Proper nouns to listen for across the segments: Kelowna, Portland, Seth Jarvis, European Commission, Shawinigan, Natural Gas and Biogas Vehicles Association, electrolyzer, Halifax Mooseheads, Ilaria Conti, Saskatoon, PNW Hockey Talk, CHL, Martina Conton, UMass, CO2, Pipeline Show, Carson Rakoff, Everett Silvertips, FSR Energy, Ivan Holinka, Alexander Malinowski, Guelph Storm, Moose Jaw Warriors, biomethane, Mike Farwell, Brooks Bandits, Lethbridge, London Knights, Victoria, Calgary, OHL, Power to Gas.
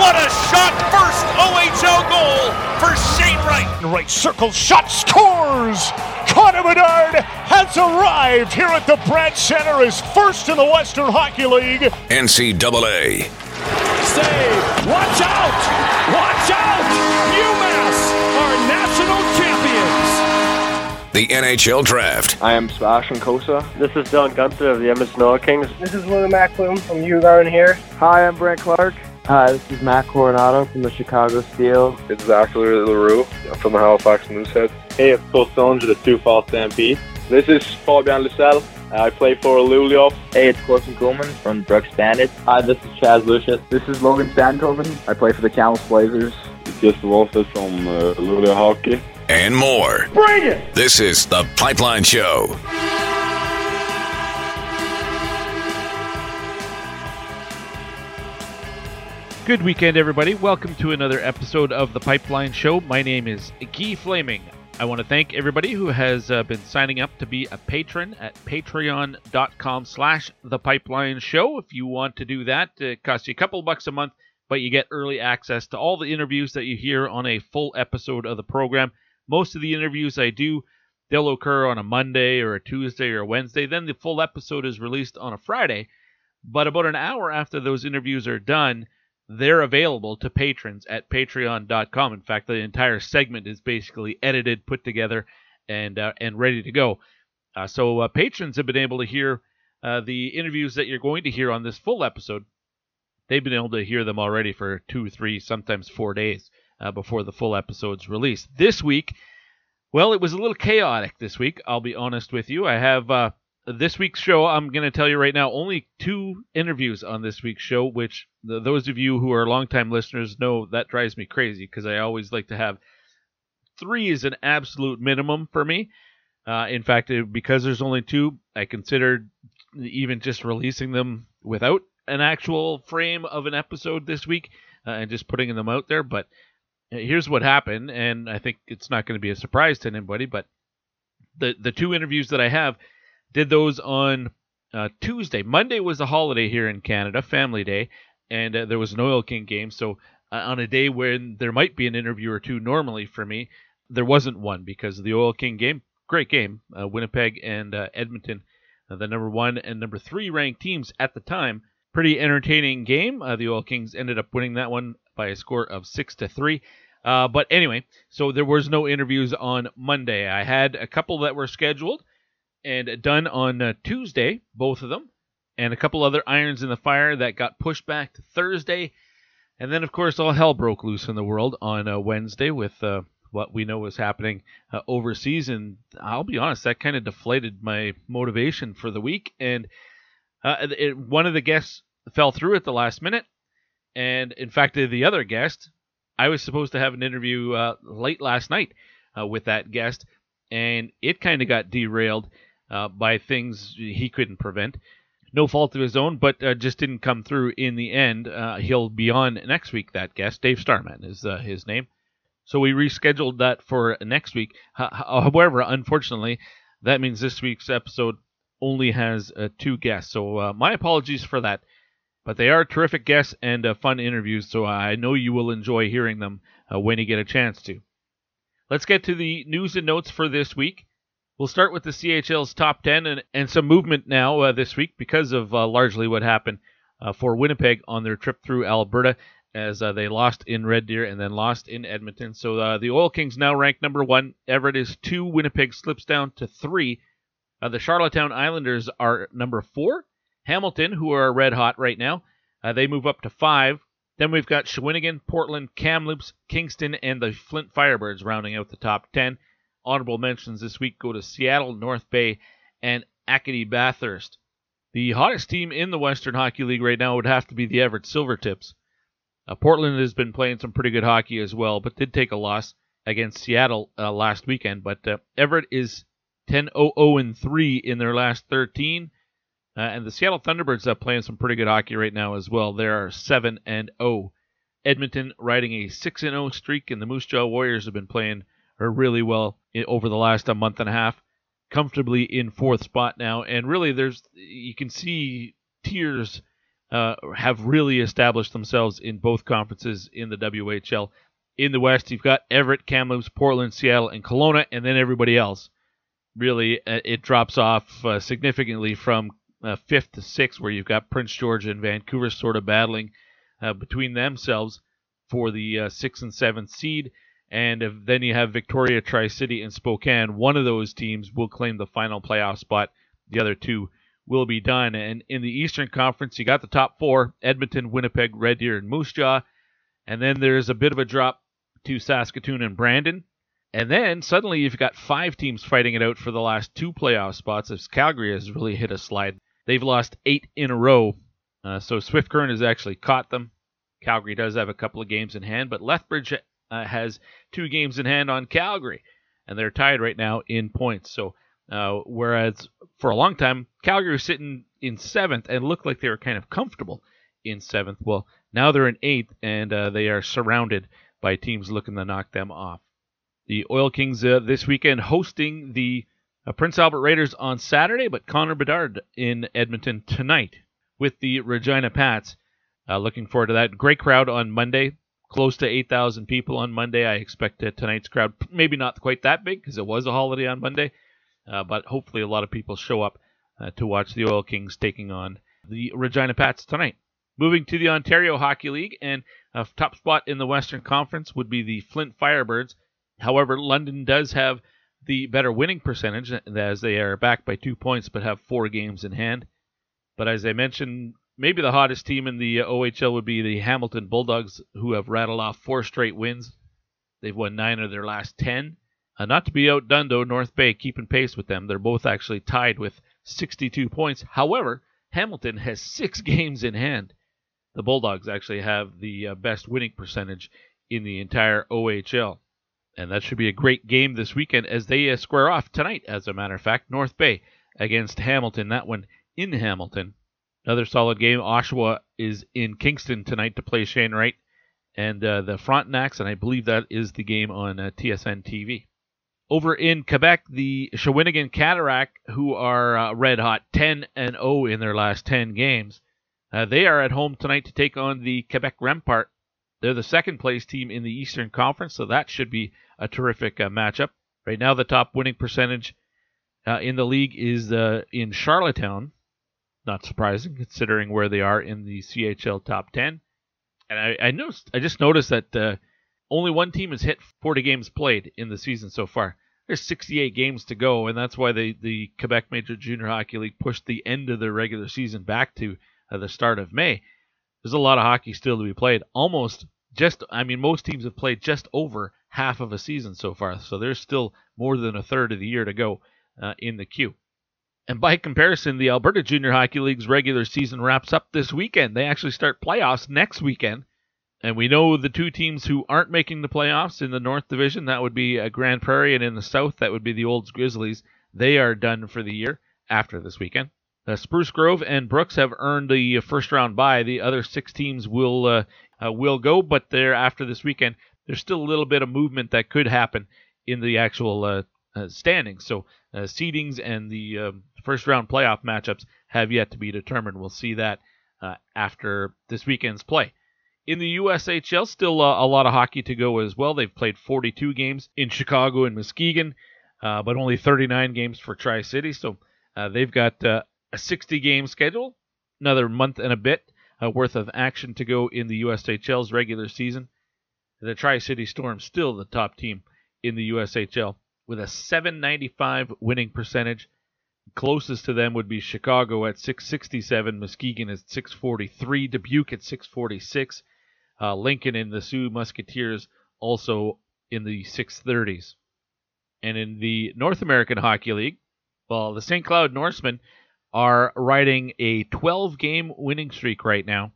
What a shot! First OHL goal for Shane Wright. Right circle shot, scores! Connor Bedard has arrived here at the Brad Center, is first in the Western Hockey League. NCAA. Save! Watch out! Watch out! UMass are national champions. The NHL Draft. I am Sebastian Kosa. This is Dylan Gunther of the Edmonton Oil Kings. This is William Macklum from ULarn here. Hi, I'm Brent Clark. Hi, this is Matt Coronado from the Chicago Steel. It's Zachary LaRue from the Halifax Mooseheads. Hey, it's Cole Sillinger, the Sioux Falls Stampede. This is Fabian Lucelle. I play for Luleå. Hey, it's Corson Coleman from Brooks Bandits. Hi, this is Chaz Lucius. This is Logan Stankoven. I play for the Kamloops Blazers. It's Justin Wolfus from Luleå Hockey. And more. Bring it! This is The Pipeline Show. Good weekend, everybody. Welcome to another episode of The Pipeline Show. My name is Guy Flaming. I want to thank everybody who has been signing up to be a patron at patreon.com/The Pipeline Show. If you want to do that, it costs you a couple bucks a month, but you get early access to all the interviews that you hear on a full episode of the program. Most of the interviews I do, they'll occur on a Monday or a Tuesday or a Wednesday. Then the full episode is released on a Friday. But about an hour after those interviews are done, they're available to patrons at patreon.com. In fact, the entire segment is basically edited, put together, and ready to go. So patrons have been able to hear the interviews that you're going to hear on this full episode. They've been able to hear them already for 2, 3, sometimes 4 days before the full episode's released. This week, well, it was a little chaotic this week, I'll be honest with you. I have... this week's show, I'm going to tell you right now, only 2 interviews on this week's show, which those of you who are longtime listeners know that drives me crazy because I always like to have 3 is an absolute minimum for me. In fact, because there's only 2, I considered even just releasing them without an actual frame of an episode this week and just putting them out there. But here's what happened, and I think it's not going to be a surprise to anybody, but the 2 interviews that I have... did those on Tuesday. Monday was a holiday here in Canada, Family Day, and there was an Oil King game. So on a day when there might be an interview or 2 normally for me, there wasn't one because of the Oil King game. Great game. Winnipeg and Edmonton, the number 1 and number 3 ranked teams at the time. Pretty entertaining game. The Oil Kings ended up winning that one by a score of 6-3. But anyway, so there was no interviews on Monday. I had a couple that were scheduled and done on Tuesday, both of them, and a couple other irons in the fire that got pushed back to Thursday. And then, of course, all hell broke loose in the world on Wednesday with what we know was happening overseas. And I'll be honest, that kind of deflated my motivation for the week. And one of the guests fell through at the last minute. And, in fact, the other guest, I was supposed to have an interview late last night with that guest, and it kind of got derailed by things he couldn't prevent. No fault of his own, but just didn't come through in the end. He'll be on next week, that guest. Dave Starman is his name. So we rescheduled that for next week. However, unfortunately, that means this week's episode only has 2 guests. So my apologies for that. But they are terrific guests and fun interviews, so I know you will enjoy hearing them when you get a chance to. Let's get to the news and notes for this week. We'll start with the CHL's top 10 and some movement now this week because of largely what happened for Winnipeg on their trip through Alberta as they lost in Red Deer and then lost in Edmonton. So the Oil Kings now ranked number 1. Everett is 2. Winnipeg slips down to 3. The Charlottetown Islanders are number 4. Hamilton, who are red hot right now, they move up to 5. Then we've got Shawinigan, Portland, Kamloops, Kingston, and the Flint Firebirds rounding out the top 10. Honorable mentions this week go to Seattle, North Bay, and Acadie Bathurst. The hottest team in the Western Hockey League right now would have to be the Everett Silvertips. Portland has been playing some pretty good hockey as well, but did take a loss against Seattle last weekend. But Everett is 10-0-0-3 in their last 13. And the Seattle Thunderbirds are playing some pretty good hockey right now as well. They are 7-0. Edmonton riding a 6-0 streak, and the Moose Jaw Warriors have been playing really well over the last month and a half. Comfortably in fourth spot now, and really you can see tiers have really established themselves in both conferences in the WHL. In the West, you've got Everett, Kamloops, Portland, Seattle, and Kelowna, and then everybody else. Really, it drops off significantly from fifth to sixth, where you've got Prince George and Vancouver sort of battling between themselves for the sixth and seventh seed. And then you have Victoria, Tri-City, and Spokane. One of those teams will claim the final playoff spot. The other two will be done. And in the Eastern Conference, you got the top four, Edmonton, Winnipeg, Red Deer, and Moose Jaw. And then there's a bit of a drop to Saskatoon and Brandon. And then suddenly you've got five teams fighting it out for the last two playoff spots, as Calgary has really hit a slide. They've lost 8 in a row, so Swift Current has actually caught them. Calgary does have a couple of games in hand, but Lethbridge has 2 games in hand on Calgary, and they're tied right now in points. So whereas for a long time, Calgary was sitting in 7th and looked like they were kind of comfortable in 7th. Well, now they're in 8th, and they are surrounded by teams looking to knock them off. The Oil Kings this weekend hosting the Prince Albert Raiders on Saturday, but Connor Bedard in Edmonton tonight with the Regina Pats. Looking forward to that. Great crowd on Monday. Close to 8,000 people on Monday. I expect tonight's crowd, maybe not quite that big because it was a holiday on Monday, but hopefully a lot of people show up to watch the Oil Kings taking on the Regina Pats tonight. Moving to the Ontario Hockey League, and top spot in the Western Conference would be the Flint Firebirds. However, London does have the better winning percentage, as they are back by 2 points but have 4 games in hand. But as I mentioned, maybe the hottest team in the OHL would be the Hamilton Bulldogs, who have rattled off 4 straight wins. They've won 9 of their last 10. Not to be outdone, though, North Bay keeping pace with them. They're both actually tied with 62 points. However, Hamilton has 6 games in hand. The Bulldogs actually have the best winning percentage in the entire OHL. And that should be a great game this weekend as they square off tonight, as a matter of fact. North Bay against Hamilton, that one in Hamilton. Another solid game. Oshawa is in Kingston tonight to play Shane Wright and the Frontenacs, and I believe that is the game on TSN TV. Over in Quebec, the Shawinigan Cataract, who are red hot, 10-0 in their last 10 games. They are at home tonight to take on the Quebec Rempart. They're the second place team in the Eastern Conference, so that should be a terrific matchup. Right now, the top winning percentage in the league is in Charlottetown. Not surprising, considering where they are in the CHL top 10. And I just noticed that only one team has hit 40 games played in the season so far. There's 68 games to go, and that's why the Quebec Major Junior Hockey League pushed the end of their regular season back to the start of May. There's a lot of hockey still to be played. Most teams have played just over half of a season so far, so there's still more than a third of the year to go in the queue. And by comparison, the Alberta Junior Hockey League's regular season wraps up this weekend. They actually start playoffs next weekend. And we know the two teams who aren't making the playoffs in the North Division, that would be Grand Prairie, and in the South, that would be the Olds Grizzlies. They are done for the year after this weekend. Spruce Grove and Brooks have earned the first-round bye. The other 6 teams will go, but they're after this weekend. There's still a little bit of movement that could happen in the actual standings. So seedings and the first-round playoff matchups have yet to be determined. We'll see that after this weekend's play. In the USHL, still a lot of hockey to go as well. They've played 42 games in Chicago and Muskegon, but only 39 games for Tri-City. So they've got a 60-game schedule, another month and a bit worth of action to go in the USHL's regular season. The Tri-City Storm still the top team in the USHL with a 795 winning percentage. Closest to them would be Chicago at 667, Muskegon at 643, Dubuque at 646, Lincoln and the Sioux Musketeers also in the 630s. And in the North American Hockey League, well, the St. Cloud Norsemen are riding a 12-game winning streak right now.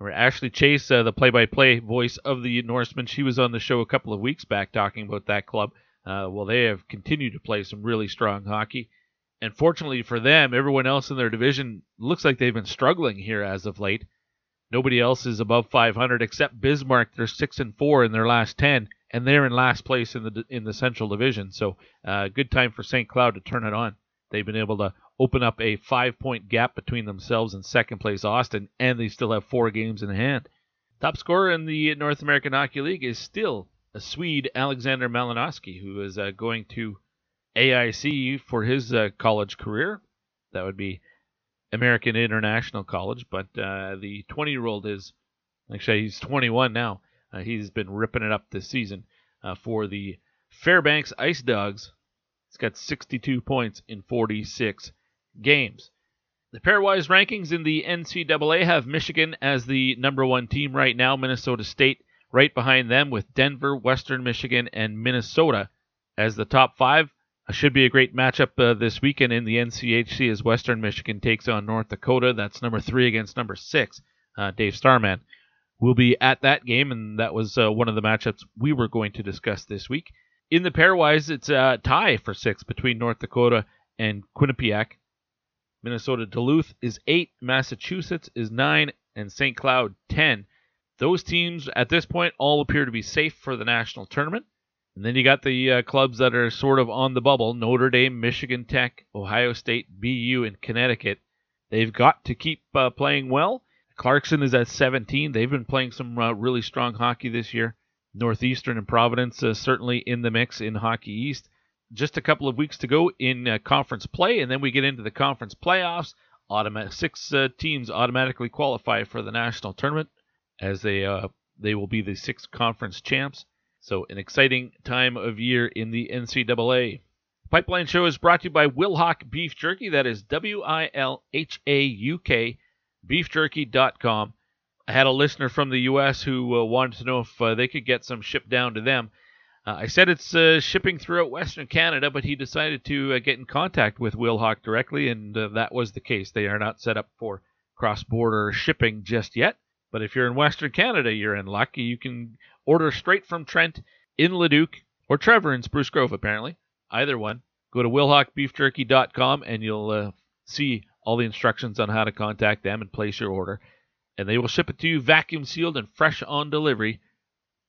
Or Ashley Chase, the play-by-play voice of the Norsemen. She was on the show a couple of weeks back talking about that club. Well, they have continued to play some really strong hockey. And fortunately for them, everyone else in their division looks like they've been struggling here as of late. Nobody else is above 500 except Bismarck. They're 6-4 in their last 10, and they're in last place in the Central Division. So good time for St. Cloud to turn it on. They've been able to open up a 5-point gap between themselves and second place Austin, and they still have 4 games in hand. Top scorer in the North American Hockey League is still a Swede, Alexander Malinowski, who is going to AIC for his college career. That would be American International College, but the 20-year-old is, actually he's 21 now. He's been ripping it up this season for the Fairbanks Ice Dogs. He's got 62 points in 46 games. The pairwise rankings in the NCAA have Michigan as the #1 team right now, Minnesota State right behind them with Denver, Western Michigan, and Minnesota as the top 5. Should be a great matchup this weekend in the NCHC as Western Michigan takes on North Dakota. That's #3 against #6. Dave Starman will be at that game, and that was one of the matchups we were going to discuss this week. In the pairwise, it's a tie for 6 between North Dakota and Quinnipiac. Minnesota Duluth is 8, Massachusetts is 9, and St. Cloud 10. Those teams at this point all appear to be safe for the national tournament. And then you got the clubs that are sort of on the bubble. Notre Dame, Michigan Tech, Ohio State, BU, and Connecticut. They've got to keep playing well. Clarkson is at 17. They've been playing some really strong hockey this year. Northeastern and Providence certainly in the mix in Hockey East. Just a couple of weeks to go in conference play, and then we get into the conference playoffs. 6 teams automatically qualify for the national tournament as they will be the 6 conference champs. So an exciting time of year in the NCAA. Pipeline Show is brought to you by Wilhauk Beef Jerky. That is Wilhauk, beefjerky.com. I had a listener from the U.S. who wanted to know if they could get some shipped down to them. I said it's shipping throughout Western Canada, but he decided to get in contact with Wilhauk directly, and that was the case. They are not set up for cross-border shipping just yet. But if you're in Western Canada, you're in luck. You can order straight from Trent in Leduc or Trevor in Spruce Grove, apparently. Either one. Go to wilhaukbeefjerky.com and you'll see all the instructions on how to contact them and place your order. And they will ship it to you vacuum sealed and fresh on delivery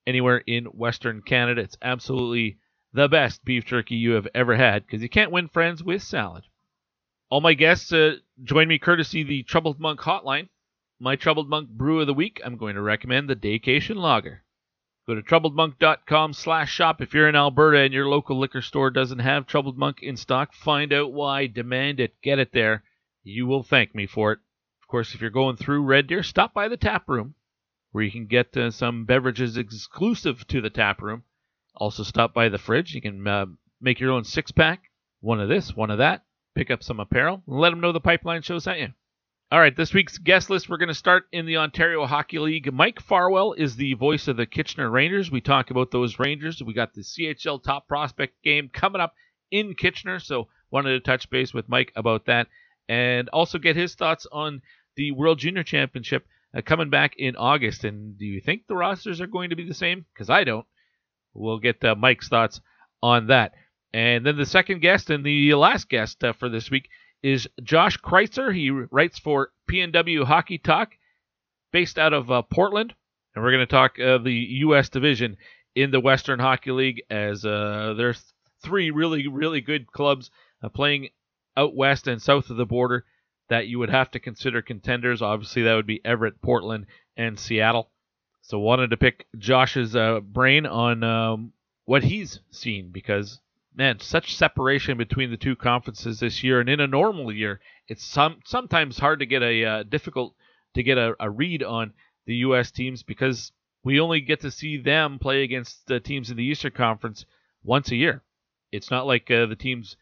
anywhere in Western Canada. It's absolutely the best beef jerky you have ever had because you can't win friends with salad. All my guests join me courtesy the Troubled Monk Hotline. My Troubled Monk Brew of the Week, I'm going to recommend the Daycation Lager. Go to TroubledMonk.com/shop. If you're in Alberta and your local liquor store doesn't have Troubled Monk in stock, find out why, demand it, get it there. You will thank me for it. Of course, if you're going through Red Deer, stop by the tap room where you can get some beverages exclusive to the tap room. Also stop by the fridge. You can make your own six-pack, one of this, one of that, pick up some apparel, and let them know the Pipeline Show sent you. All right, this week's guest list, we're going to start in the Ontario Hockey League. Mike Farwell is the voice of the Kitchener Rangers. We talk about those Rangers. We got the CHL Top Prospect game coming up in Kitchener, so wanted to touch base with Mike about that and also get his thoughts on the World Junior Championship coming back in August. And do you think the rosters are going to be the same? Because I don't. We'll get Mike's thoughts on that. And then the second guest and the last guest for this week is Josh Kreitzer. He writes for PNW Hockey Talk, based out of Portland. And we're going to talk the U.S. division in the Western Hockey League as there's 3 really, really good clubs playing out west and south of the border that you would have to consider contenders. Obviously, that would be Everett, Portland, and Seattle. So wanted to pick Josh's brain on what he's seen because, man, such separation between the 2 conferences this year, and in a normal year, it's sometimes hard to get a read on the U.S. teams because we only get to see them play against the teams in the Eastern Conference once a year. It's not like the teams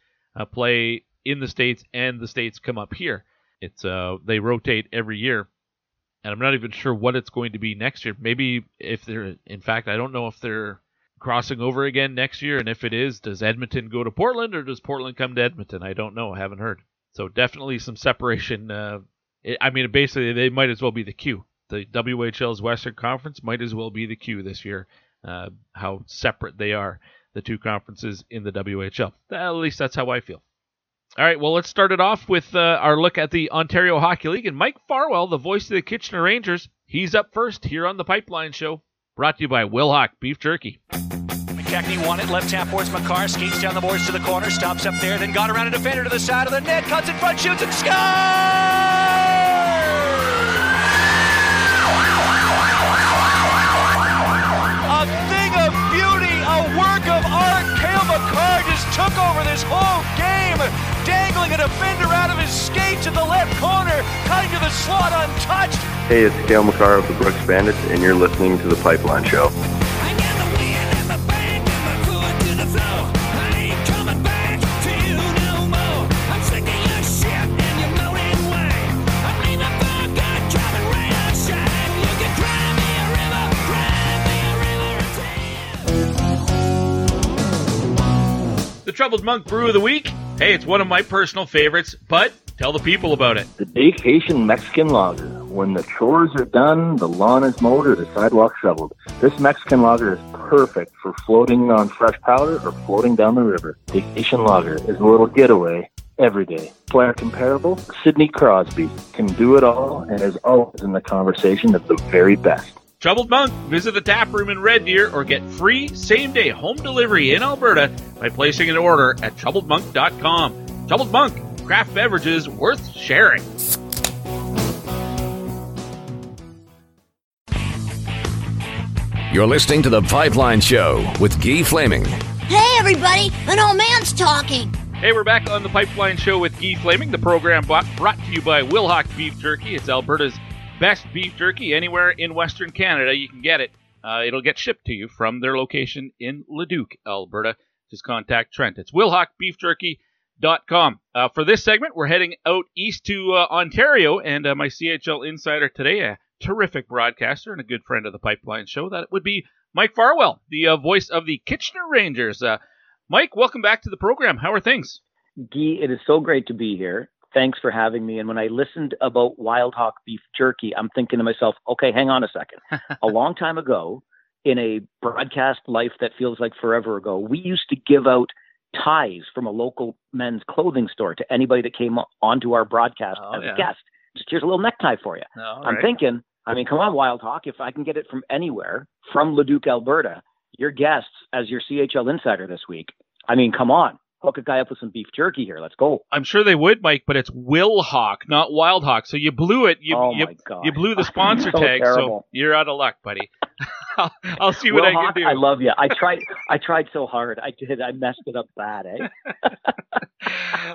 play in the States and the States come up here. It's they rotate every year, and I'm not even sure what it's going to be next year. Maybe if they're, in fact, I don't know if they're crossing over again next year, and if it is, does Edmonton go to Portland or does Portland come to Edmonton? I don't know. I haven't heard. So definitely some separation. Basically they might as well be the Q the WHL's Western Conference might as well be the Q this year, how separate they are, the two conferences in the WHL. At least that's how I feel. All right, well, let's start it off with our look at the Ontario Hockey League. And Mike Farwell, the voice of the Kitchener Rangers, he's up first here on the Pipeline Show. Brought to you by Will Hawk Beef Jerky. McKechnie won it, left half towards McCarr, skates down the boards to the corner, stops up there, then got around a defender to the side of the net, cuts in front, shoots and scores! A thing of beauty, a work of art. Cale Makar just took over this whole game, dangling a defender out of his skate to the left corner, cutting to the slot untouched. Hey, it's Cale Makar of the Brooks Bandits, and you're listening to The Pipeline Show. I got the win in the bank and my foot to the floor. I ain't coming back to you no more. I'm sick of your shit and your moaning wine. I ain't a bug, I'm driving rain or shine. You can cry me a river, The Troubled Monk Brew of the Week. Hey, it's one of my personal favorites, but tell the people about it. The Vacation Mexican Lager. When the chores are done, the lawn is mowed, or the sidewalk shoveled, this Mexican lager is perfect for floating on fresh powder or floating down the river. Vacation Lager is a little getaway every day. Player comparable, Sidney Crosby can do it all and is always in the conversation of the very best. Troubled Monk, visit the tap room in Red Deer or get free same-day home delivery in Alberta by placing an order at TroubledMonk.com. Troubled Monk, craft beverages worth sharing. You're listening to The Pipeline Show with Guy Flaming. Hey, everybody, an old man's talking. Hey, we're back on The Pipeline Show with Guy Flaming, the program brought to you by Will Hawk Beef Jerky. It's Alberta's best beef jerky. Anywhere in Western Canada, you can get it. It'll get shipped to you from their location in Leduc, Alberta. Just contact Trent. It's willhawkbeefjerky.com. For this segment, we're heading out east to Ontario, and my CHL insider today, a terrific broadcaster and a good friend of the Pipeline Show, that would be Mike Farwell, the voice of the Kitchener Rangers. Mike, welcome back to the program. How are things? Guy, it is so great to be here. Thanks for having me. And when I listened about Wild Hawk Beef Jerky, I'm thinking to myself, okay, hang on a second. A long time ago, in a broadcast life that feels like forever ago, we used to give out ties from a local men's clothing store to anybody that came onto our broadcast as a guest. Just here's a little necktie for you. I'm thinking, I mean, come on, Wild Hawk, if I can get it from anywhere, from Leduc, Alberta, your guests as your CHL insider this week, I mean, come on. Hook a guy up with some beef jerky here. Let's go. I'm sure they would, Mike, but it's Will Hawk, not Wild Hawk. So you blew it. You blew the sponsor tag, terrible. So you're out of luck, buddy. I'll see what Will I Hawk, can do. I love you. I tried so hard. I did. I messed it up bad, eh?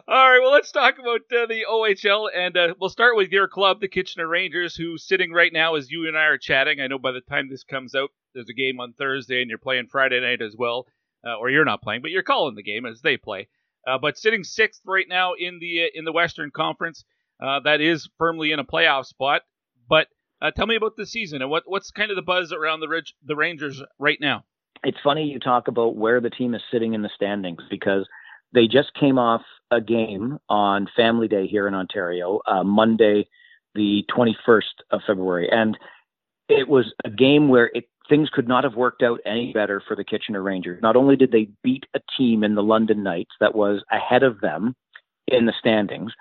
All right, well, let's talk about the OHL, and we'll start with your club, the Kitchener Rangers, who's sitting right now as you and I are chatting. I know by the time this comes out, there's a game on Thursday, and you're playing Friday night as well. Or you're not playing, but you're calling the game as they play. But sitting sixth right now in the Western Conference, that is firmly in a playoff spot. But tell me about the season and what's kind of the buzz around the Rangers right now. It's funny you talk about where the team is sitting in the standings because they just came off a game on Family Day here in Ontario, Monday, the 21st of February, and it was a game where things could not have worked out any better for the Kitchener Rangers. Not only did they beat a team in the London Knights that was ahead of them in the standings,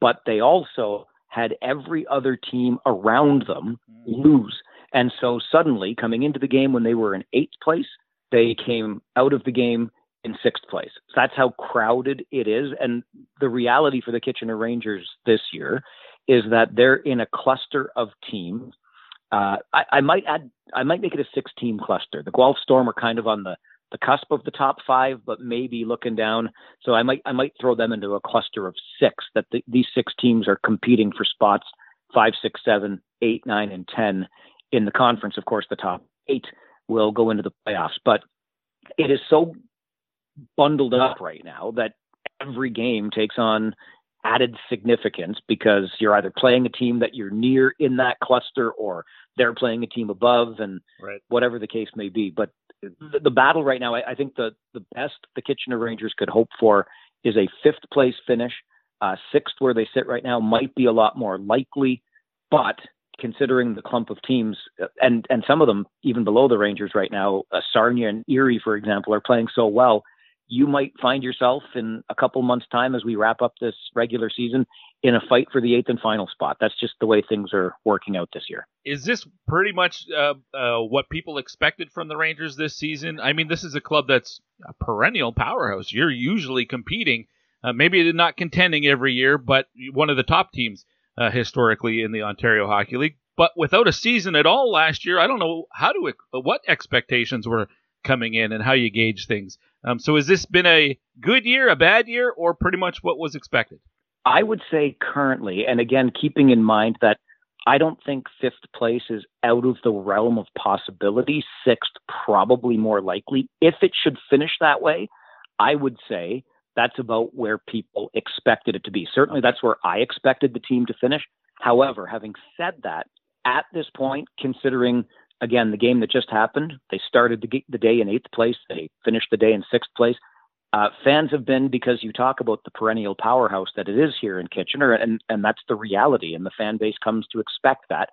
but they also had every other team around them lose. And so suddenly, coming into the game when they were in eighth place, they came out of the game in sixth place. So that's how crowded it is. And the reality for the Kitchener Rangers this year is that they're in a cluster of teams. I might make it a 6-team cluster. The Guelph Storm are kind of on the cusp of the top 5, but maybe looking down. So I might throw them into a cluster of 6, that these 6 teams are competing for spots 5, 6, 7, 8, 9, and 10 in the conference. Of course, the top 8 will go into the playoffs, but it is so bundled up right now that every game takes on added significance because you're either playing a team that you're near in that cluster or they're playing a team above and whatever the case may be. But the battle right now, I think the best the Kitchener Rangers could hope for is a 5th place finish. 6th where they sit right now might be a lot more likely, but considering the clump of teams, and some of them even below the Rangers right now, Sarnia and Erie, for example, are playing so well, you might find yourself in a couple months' time as we wrap up this regular season in a fight for the eighth and final spot. That's just the way things are working out this year. Is this pretty much what people expected from the Rangers this season? I mean, this is a club that's a perennial powerhouse. You're usually competing, maybe not contending every year, but one of the top teams historically in the Ontario Hockey League. But without a season at all last year, I don't know what expectations were coming in and how you gauge things. So has this been a good year, a bad year, or pretty much what was expected? I would say currently, and again, keeping in mind that I don't think fifth place is out of the realm of possibility, sixth probably more likely. If it should finish that way, I would say that's about where people expected it to be. Certainly that's where I expected the team to finish. However, having said that, at this point, considering again, the game that just happened, they started the day in eighth place. They finished the day in sixth place. Fans have been, because you talk about the perennial powerhouse that it is here in Kitchener, and that's the reality, and the fan base comes to expect that.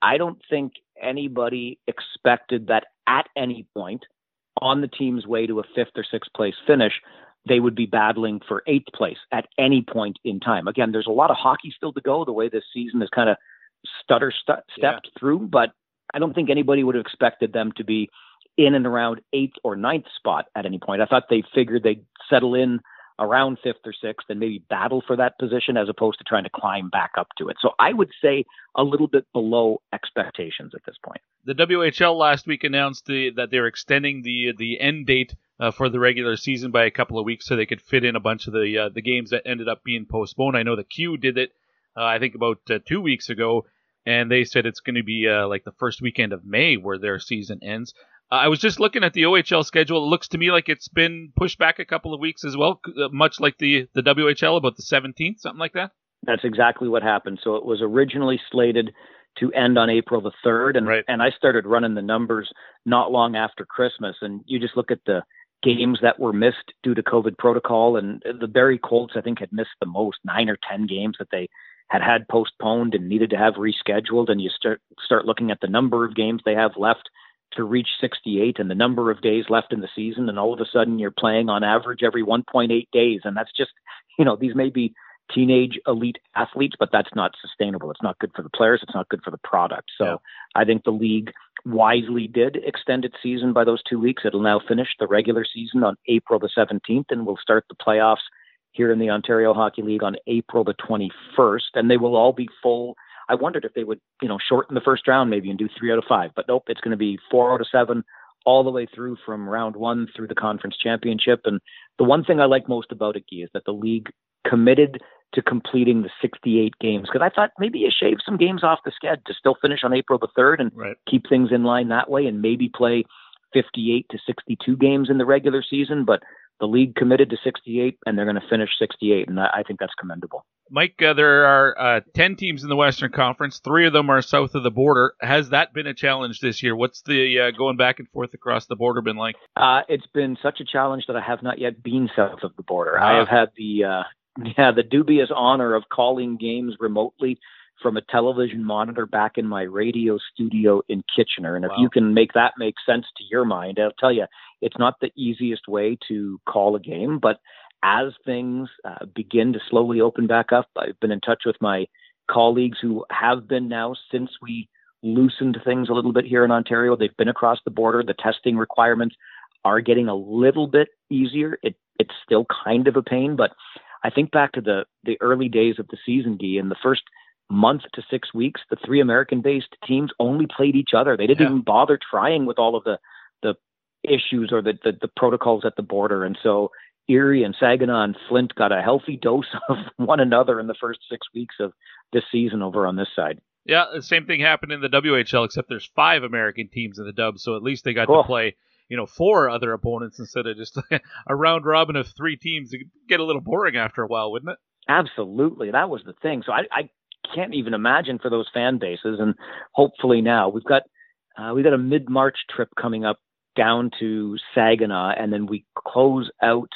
I don't think anybody expected that at any point on the team's way to a fifth or sixth place finish, they would be battling for eighth place at any point in time. Again, there's a lot of hockey still to go, the way this season is kind of stepped through, but I don't think anybody would have expected them to be in and around eighth or ninth spot at any point. I thought they figured they'd settle in around fifth or sixth and maybe battle for that position as opposed to trying to climb back up to it. So I would say a little bit below expectations at this point. The WHL last week announced that they're extending the end date for the regular season by a couple of weeks so they could fit in a bunch of the games that ended up being postponed. I know the Q did it, I think about 2 weeks ago. And they said it's going to be like the first weekend of May where their season ends. I was just looking at the OHL schedule. It looks to me like it's been pushed back a couple of weeks as well, much like the WHL, about the 17th, something like that. That's exactly what happened. So it was originally slated to end on April the 3rd. And, and I started running the numbers not long after Christmas. And you just look at the games that were missed due to COVID protocol. And the Barrie Colts, I think, had missed the most 9 or 10 games that they had postponed and needed to have rescheduled, and you start looking at the number of games they have left to reach 68 and the number of days left in the season, and all of a sudden you're playing on average every 1.8 days, and that's just, these may be teenage elite athletes, but that's not sustainable. It's not good for the players. It's not good for the product. So yeah. I think the league wisely did extend its season by those 2 weeks. It'll now finish the regular season on April the 17th, and we'll start the playoffs here in the Ontario Hockey League on April the 21st, and they will all be full. I wondered if they would, shorten the first round maybe and do 3 out of 5, but nope, it's going to be 4 out of 7 all the way through from round one through the conference championship. And the one thing I like most about it, Guy, is that the league committed to completing the 68 games, because I thought maybe you shave some games off the schedule to still finish on April the 3rd and keep things in line that way and maybe play 58 to 62 games in the regular season, but the league committed to 68, and they're going to finish 68, and I think that's commendable. Mike, there are 10 teams in the Western Conference. 3 of them are south of the border. Has that been a challenge this year? What's the going back and forth across the border been like? It's been such a challenge that I have not yet been south of the border. I have had the dubious honor of calling games remotely from a television monitor back in my radio studio in Kitchener. And if you can make that make sense to your mind, I'll tell you, it's not the easiest way to call a game, but as things begin to slowly open back up, I've been in touch with my colleagues who have been now since we loosened things a little bit here in Ontario. They've been across the border. The testing requirements are getting a little bit easier. It's still kind of a pain, but I think back to the early days of the season, Guy, and the first month to 6 weeks, the 3 American-based teams only played each other. They didn't even bother trying with all of the issues or the protocols at the border. And so Erie and Saginaw and Flint got a healthy dose of one another in the first 6 weeks of this season over on this side. Yeah, the same thing happened in the WHL, except there's 5 American teams in the Dub, so at least they got to play 4 other opponents instead of just a round robin of 3 teams. It would get a little boring after a while, wouldn't it? Absolutely. That was the thing. So I can't even imagine for those fan bases, and hopefully now we've got a mid-March trip coming up down to Saginaw, and then we close out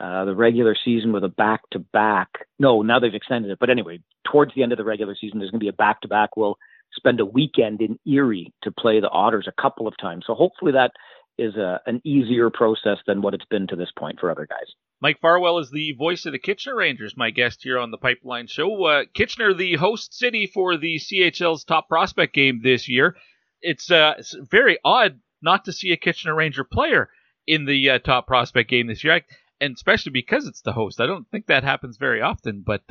the regular season with a back-to-back. No, now they've extended it, but anyway, towards the end of the regular season, there's going to be a back-to-back. We'll spend a weekend in Erie to play the Otters a couple of times. So hopefully that is an easier process than what it's been to this point for other guys. Mike Farwell is the voice of the Kitchener Rangers, my guest here on the Pipeline Show. Kitchener, the host city for the CHL's top prospect game this year. It's very odd not to see a Kitchener Ranger player in the top prospect game this year, and especially because it's the host. I don't think that happens very often, but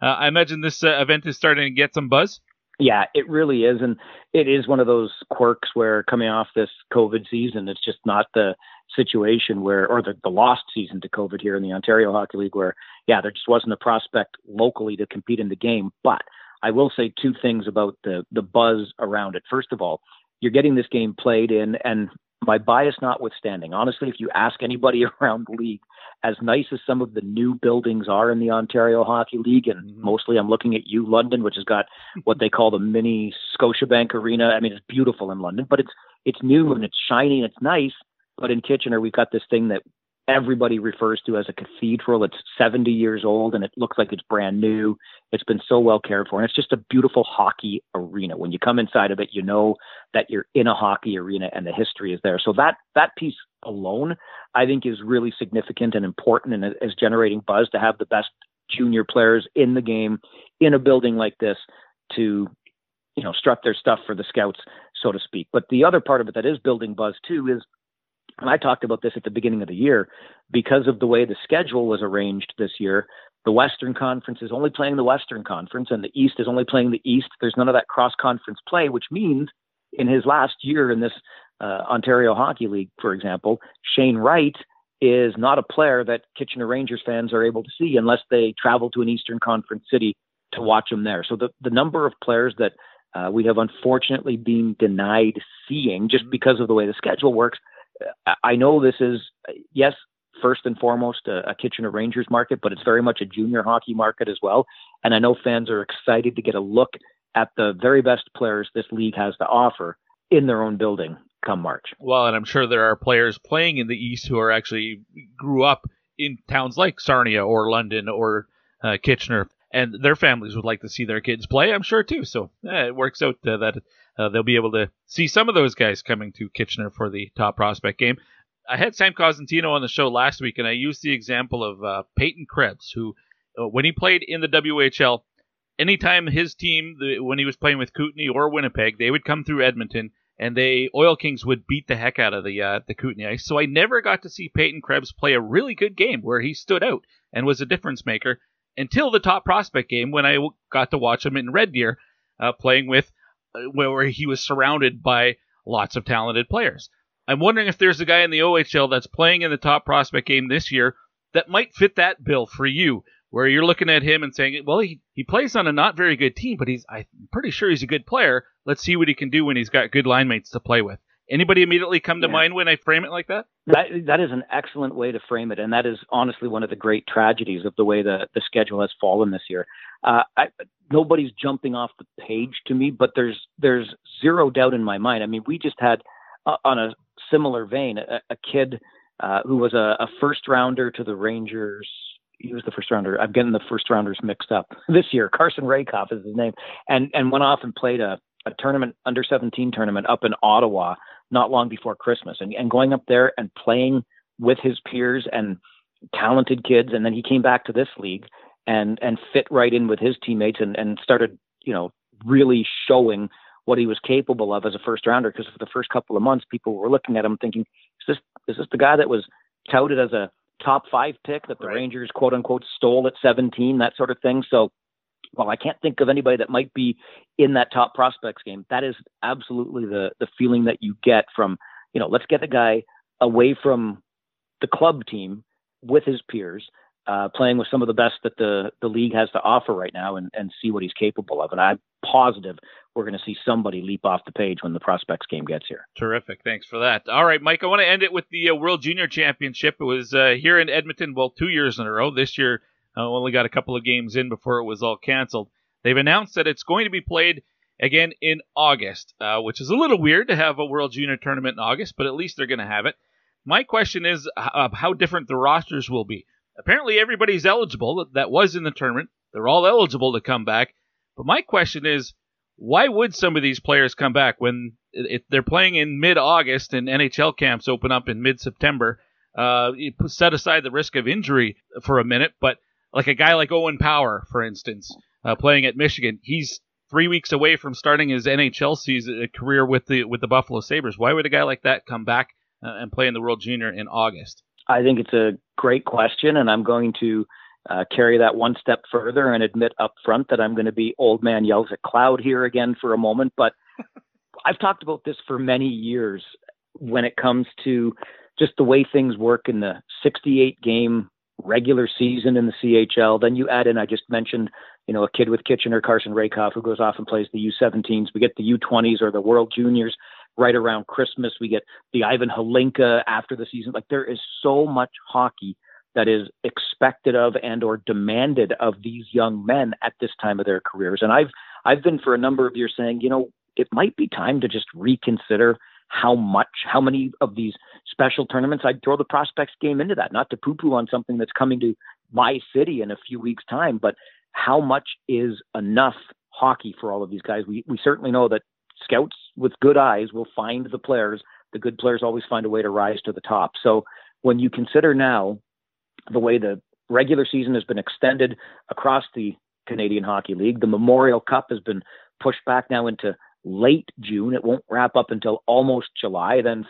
I imagine this event is starting to get some buzz. Yeah, it really is. And it is one of those quirks where coming off this COVID season, it's just not the situation where, or the lost season to COVID here in the Ontario Hockey League where, yeah, there just wasn't a prospect locally to compete in the game. But I will say two things about the buzz around it. First of all, you're getting this game played in, and my bias notwithstanding, honestly, if you ask anybody around the league, as nice as some of the new buildings are in the Ontario Hockey League, and mostly I'm looking at you, London, which has got what they call the mini Scotiabank Arena. I mean, it's beautiful in London, but it's new and it's shiny and it's nice. But in Kitchener, we've got this thing that everybody refers to as a cathedral. It's 70 years old and it looks like it's brand new. It's been so well cared for. And it's just a beautiful hockey arena. When you come inside of it, you know that you're in a hockey arena and the history is there. So that piece alone, I think, is really significant and important and is generating buzz to have the best junior players in the game in a building like this to, you know, strut their stuff for the scouts, so to speak. But the other part of it that is building buzz too is, and I talked about this at the beginning of the year, because of the way the schedule was arranged this year, the Western Conference is only playing the Western Conference and the East is only playing the East. There's none of that cross-conference play, which means in his last year in this Ontario Hockey League, for example, Shane Wright is not a player that Kitchener Rangers fans are able to see unless they travel to an Eastern Conference city to watch him there. So the number of players that we have unfortunately been denied seeing just because of the way the schedule works, I know this is, yes, first and foremost, a Kitchener Rangers market, but it's very much a junior hockey market as well. And I know fans are excited to get a look at the very best players this league has to offer in their own building come March. Well, and I'm sure there are players playing in the East who are actually grew up in towns like Sarnia or London or Kitchener, and their families would like to see their kids play, I'm sure, too. So it works out that they'll be able to see some of those guys coming to Kitchener for the top prospect game. I had Sam Cosentino on the show last week, and I used the example of Peyton Krebs, who, when he played in the WHL, anytime his team, when he was playing with Kootenay or Winnipeg, they would come through Edmonton, and the Oil Kings would beat the heck out of the Kootenay Ice. So I never got to see Peyton Krebs play a really good game where he stood out and was a difference maker until the top prospect game when I got to watch him in Red Deer playing with, where he was surrounded by lots of talented players. I'm wondering if there's a guy in the OHL that's playing in the top prospect game this year that might fit that bill for you, where you're looking at him and saying, well, he plays on a not very good team, but I'm pretty sure he's a good player. Let's see what he can do when he's got good line mates to play with. Anybody immediately come to mind when I frame it like that? That is an excellent way to frame it, and that is honestly one of the great tragedies of the way the schedule has fallen this year. Nobody's jumping off the page to me, but there's zero doubt in my mind. I mean, we just had, on a similar vein, a kid who was a first-rounder to the Rangers. He was the first-rounder. I'm getting the first-rounders mixed up. This year, Carson Rakoff is his name, and went off and played a tournament, under-17 tournament up in Ottawa not long before Christmas, and going up there and playing with his peers and talented kids. And then he came back to this league and fit right in with his teammates and started, you know, really showing what he was capable of as a first rounder. Because for the first couple of months, people were looking at him thinking, is this the guy that was touted as a top 5 pick that the Rangers, quote unquote, stole at 17, that sort of thing. So, well, I can't think of anybody that might be in that top prospects game. That is absolutely the feeling that you get from, you know, let's get a guy away from the club team with his peers, playing with some of the best that the league has to offer right now and see what he's capable of. And I'm positive we're going to see somebody leap off the page when the prospects game gets here. Terrific. Thanks for that. All right, Mike, I want to end it with the World Junior Championship. It was here in Edmonton, well, 2 years in a row. This year, only got a couple of games in before it was all canceled. They've announced that it's going to be played again in August, which is a little weird to have a World Junior tournament in August, but at least they're going to have it. My question is how different the rosters will be. Apparently everybody's eligible that was in the tournament. They're all eligible to come back. But my question is, why would some of these players come back when they're playing in mid-August and NHL camps open up in mid-September? Set aside the risk of injury for a minute, but like a guy like Owen Power, for instance, playing at Michigan, he's 3 weeks away from starting his NHL season career with the Buffalo Sabres. Why would a guy like that come back and play in the World Junior in August? I think it's a great question, and I'm going to carry that one step further and admit up front that I'm going to be old man yells at cloud here again for a moment. But I've talked about this for many years when it comes to just the way things work in the 68-game regular season in the CHL. Then you add in, I just mentioned, a kid with Kitchener, Carson Rakoff, who goes off and plays the U17s. We get the U20s or the World Juniors right around Christmas. We get the Ivan Holinka after the season. Like, there is so much hockey that is expected of and or demanded of these young men at this time of their careers. And I've been for a number of years saying, it might be time to just reconsider how many of these special tournaments. I'd throw the prospects game into that, not to poo-poo on something that's coming to my city in a few weeks' time, but how much is enough hockey for all of these guys? We certainly know that scouts with good eyes will find the players. The good players always find a way to rise to the top. So when you consider now the way the regular season has been extended across the Canadian Hockey League, the Memorial Cup has been pushed back now into late June. It won't wrap up until almost July. Then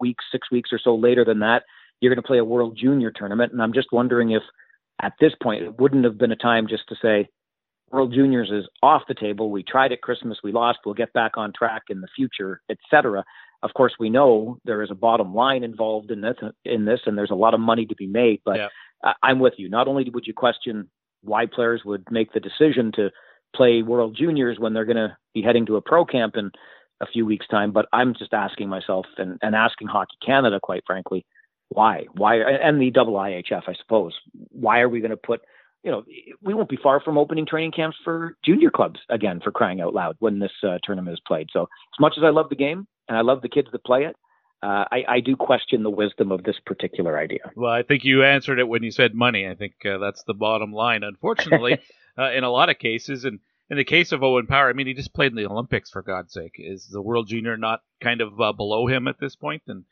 6 weeks or so later than that, you're going to play a World Junior tournament. And I'm just wondering if at this point, it wouldn't have been a time just to say World Juniors is off the table. We tried at Christmas. We lost. We'll get back on track in the future, etc. Of course, we know there is a bottom line involved in this, and there's a lot of money to be made. But yeah, I'm with you. Not only would you question why players would make the decision to play World Juniors when they're going to be heading to a pro camp in a few weeks' time, but I'm just asking myself and asking Hockey Canada, quite frankly, why, and the IIHF, I suppose, why are we going to put, we won't be far from opening training camps for junior clubs again, for crying out loud, when this tournament is played. So as much as I love the game and I love the kids that play it, I do question the wisdom of this particular idea. Well, I think you answered it when you said money. I think that's the bottom line, unfortunately, in a lot of cases. And in the case of Owen Power, I mean, he just played in the Olympics, for God's sake. Is the World Junior not kind of below him at this point? And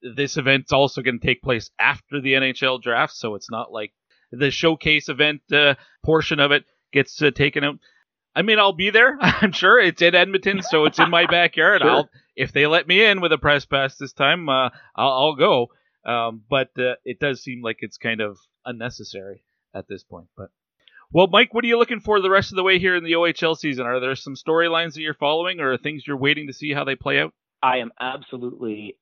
this event's also going to take place after the NHL draft, so it's not like the showcase event portion of it gets taken out. I mean, I'll be there, I'm sure. It's in Edmonton, so it's in my backyard. Sure. If they let me in with a press pass this time, I'll go. But it does seem like it's kind of unnecessary at this point. But well, Mike, what are you looking for the rest of the way here in the OHL season? Are there some storylines that you're following, or things you're waiting to see how they play out? I am absolutely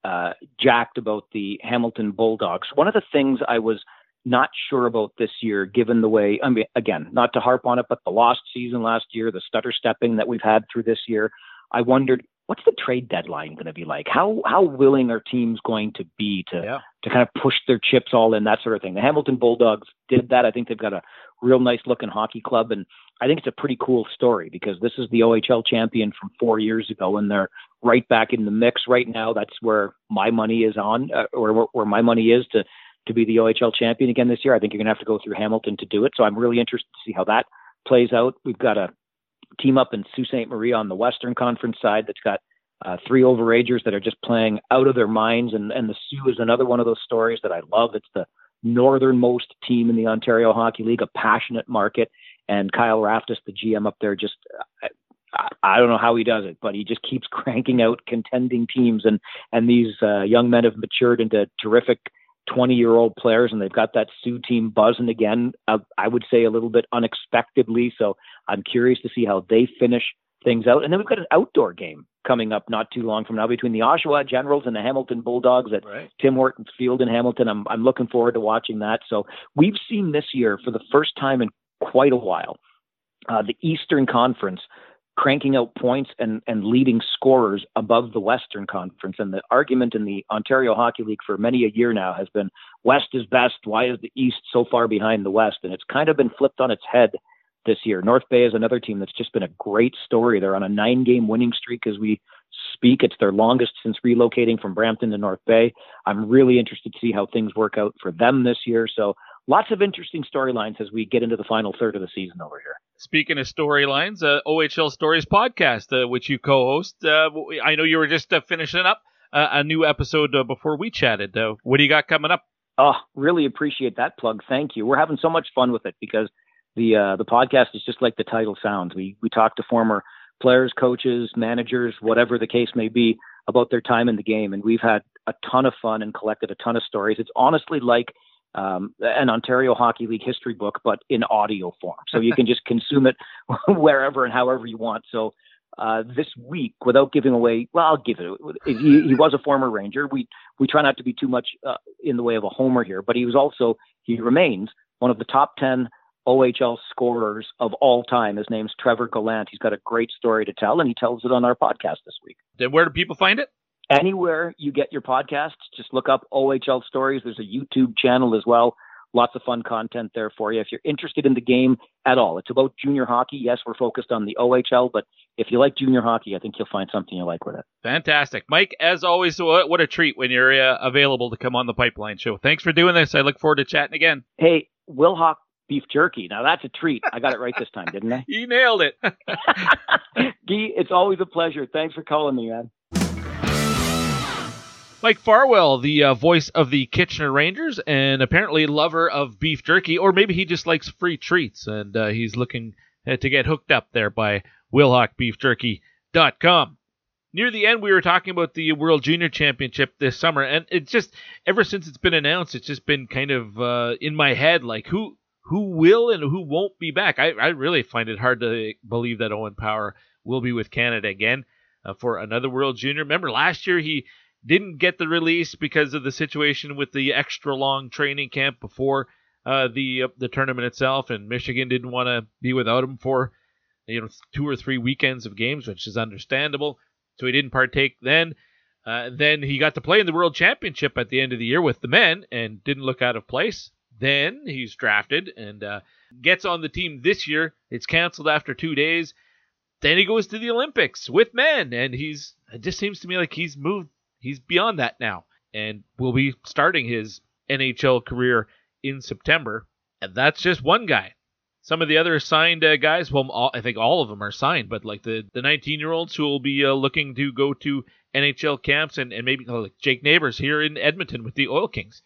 jacked about the Hamilton Bulldogs. One of the things I was not sure about this year, given the way, I mean, again, not to harp on it, but the lost season last year, the stutter stepping that we've had through this year, I wondered, what's the trade deadline going to be like? How willing are teams going to be to kind of push their chips all in, that sort of thing? The Hamilton Bulldogs did that. I think they've got a real nice looking hockey club, and I think it's a pretty cool story because this is the OHL champion from 4 years ago, and they're right back in the mix right now. That's where my money is on, or where my money is to be the OHL champion again this year. I think you're going to have to go through Hamilton to do it. So I'm really interested to see how that plays out. We've got a team up in Sault Ste. Marie on the Western Conference side that's got three overagers that are just playing out of their minds. And the Sioux is another one of those stories that I love. It's the northernmost team in the Ontario Hockey League, a passionate market. And Kyle Raftus, the GM up there, just I don't know how he does it, but he just keeps cranking out contending teams. And these young men have matured into terrific 20-year-old players, and they've got that Sioux team buzzing again, I would say a little bit unexpectedly. So I'm curious to see how they finish things out. And then we've got an outdoor game coming up not too long from now between the Oshawa Generals and the Hamilton Bulldogs at Tim Hortons Field in Hamilton. I'm looking forward to watching that. So we've seen this year for the first time in quite a while, the Eastern Conference cranking out points and leading scorers above the Western Conference. And the argument in the Ontario Hockey League for many a year now has been, West is best. Why is the East so far behind the West? And it's kind of been flipped on its head this year. North Bay is another team that's just been a great story. They're on a 9-game winning streak as we speak. It's their longest since relocating from Brampton to North Bay. I'm really interested to see how things work out for them this year. So lots of interesting storylines as we get into the final third of the season over here. Speaking of storylines, OHL Stories podcast, which you co-host. I know you were just finishing up a new episode before we chatted. What do you got coming up? Oh, really appreciate that plug. Thank you. We're having so much fun with it because the podcast is just like the title sounds. We talk to former players, coaches, managers, whatever the case may be, about their time in the game. And we've had a ton of fun and collected a ton of stories. It's honestly like an Ontario Hockey League history book, but in audio form. So you can just consume it wherever and however you want. So this week, without giving away, well, I'll give it. He was a former Ranger. We try not to be too much in the way of a homer here, but he remains one of the top 10 OHL scorers of all time. His name's Trevor Gallant. He's got a great story to tell, and he tells it on our podcast this week. Then where do people find it? Anywhere you get your podcasts, just look up OHL Stories. There's a YouTube channel as well. Lots of fun content there for you. If you're interested in the game at all, it's about junior hockey. Yes, we're focused on the OHL, but if you like junior hockey, I think you'll find something you like with it. Fantastic. Mike, as always, what a treat when you're available to come on the Pipeline Show. Thanks for doing this. I look forward to chatting again. Hey, Will Hawk beef jerky. Now that's a treat. I got it right this time, didn't I? You nailed it. Guy, it's always a pleasure. Thanks for calling me, man. Mike Farwell, the voice of the Kitchener Rangers and apparently lover of beef jerky, or maybe he just likes free treats, and he's looking to get hooked up there by WillHawkBeefJerky.com. Near the end, we were talking about the World Junior Championship this summer, and it's just, ever since it's been announced, it's just been kind of in my head, like, who will and who won't be back? I really find it hard to believe that Owen Power will be with Canada again for another World Junior. Remember, last year he didn't get the release because of the situation with the extra long training camp before the tournament itself, and Michigan didn't want to be without him for 2 or 3 weekends of games, which is understandable. So he didn't partake then. Then he got to play in the World Championship at the end of the year with the men and didn't look out of place. Then he's drafted and gets on the team this year. It's canceled after 2 days. Then he goes to the Olympics with men, and it just seems to me like he's moved. He's beyond that now and will be starting his NHL career in September. And that's just one guy. Some of the other signed guys, well, I think all of them are signed, but like the 19-year-olds who will be looking to go to NHL camps, and maybe like Jake Neighbors here in Edmonton with the Oil Kings.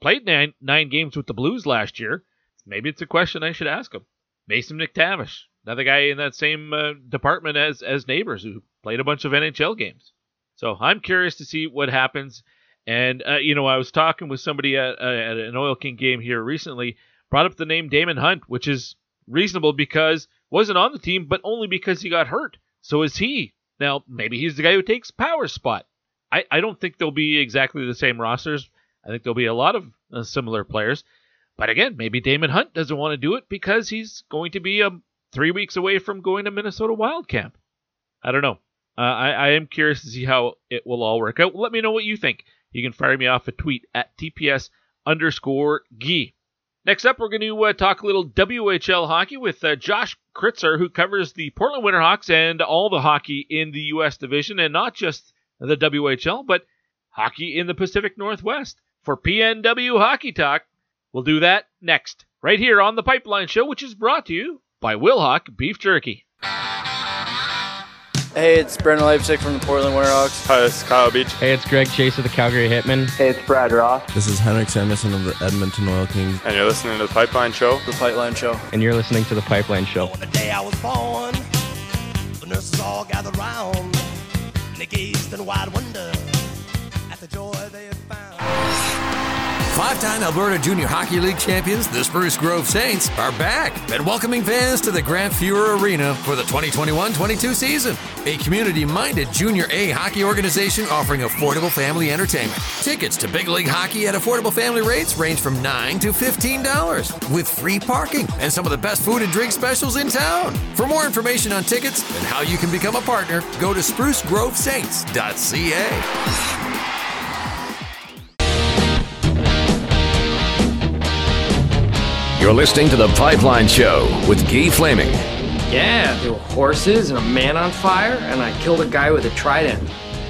Played nine games with the Blues last year. Maybe it's a question I should ask him. Mason McTavish, another guy in that same department as Neighbors, who played a bunch of NHL games. So I'm curious to see what happens. And, I was talking with somebody at an Oil King game here recently, brought up the name Damon Hunt, which is reasonable because wasn't on the team, but only because he got hurt. So is he. Now, maybe he's the guy who takes Power's spot. I don't think there'll be exactly the same rosters. I think there'll be a lot of similar players. But again, maybe Damon Hunt doesn't want to do it because he's going to be 3 weeks away from going to Minnesota Wild Camp. I don't know. I am curious to see how it will all work out. Let me know what you think. You can fire me off a tweet at @TPS_Guy. Next up, we're going to talk a little WHL hockey with Josh Kritzer, who covers the Portland Winterhawks and all the hockey in the U.S. division, and not just the WHL, but hockey in the Pacific Northwest. For PNW Hockey Talk, we'll do that next, right here on The Pipeline Show, which is brought to you by Will Hawk Beef Jerky. Hey, it's Brendan Leipzig from the Portland Winterhawks. Hi, this is Kyle Beach. Hey, it's Greg Chase of the Calgary Hitmen. Hey, it's Brad Roth. This is Henrik Samuelsson of the Edmonton Oil Kings. And you're listening to The Pipeline Show. The Pipeline Show. And you're listening to The Pipeline Show. On the day I was born, the nurses all gathered round, and they gazed in wide wonder at the joy they had found. 5-time Alberta Junior Hockey League champions, the Spruce Grove Saints, are back and welcoming fans to the Grant Fuhrer Arena for the 2021-22 season. A community-minded Junior A hockey organization offering affordable family entertainment. Tickets to big league hockey at affordable family rates range from $9 to $15 with free parking and some of the best food and drink specials in town. For more information on tickets and how you can become a partner, go to sprucegrovesaints.ca. You're listening to The Pipeline Show with Guy Flaming. Yeah, there were horses and a man on fire, and I killed a guy with a trident.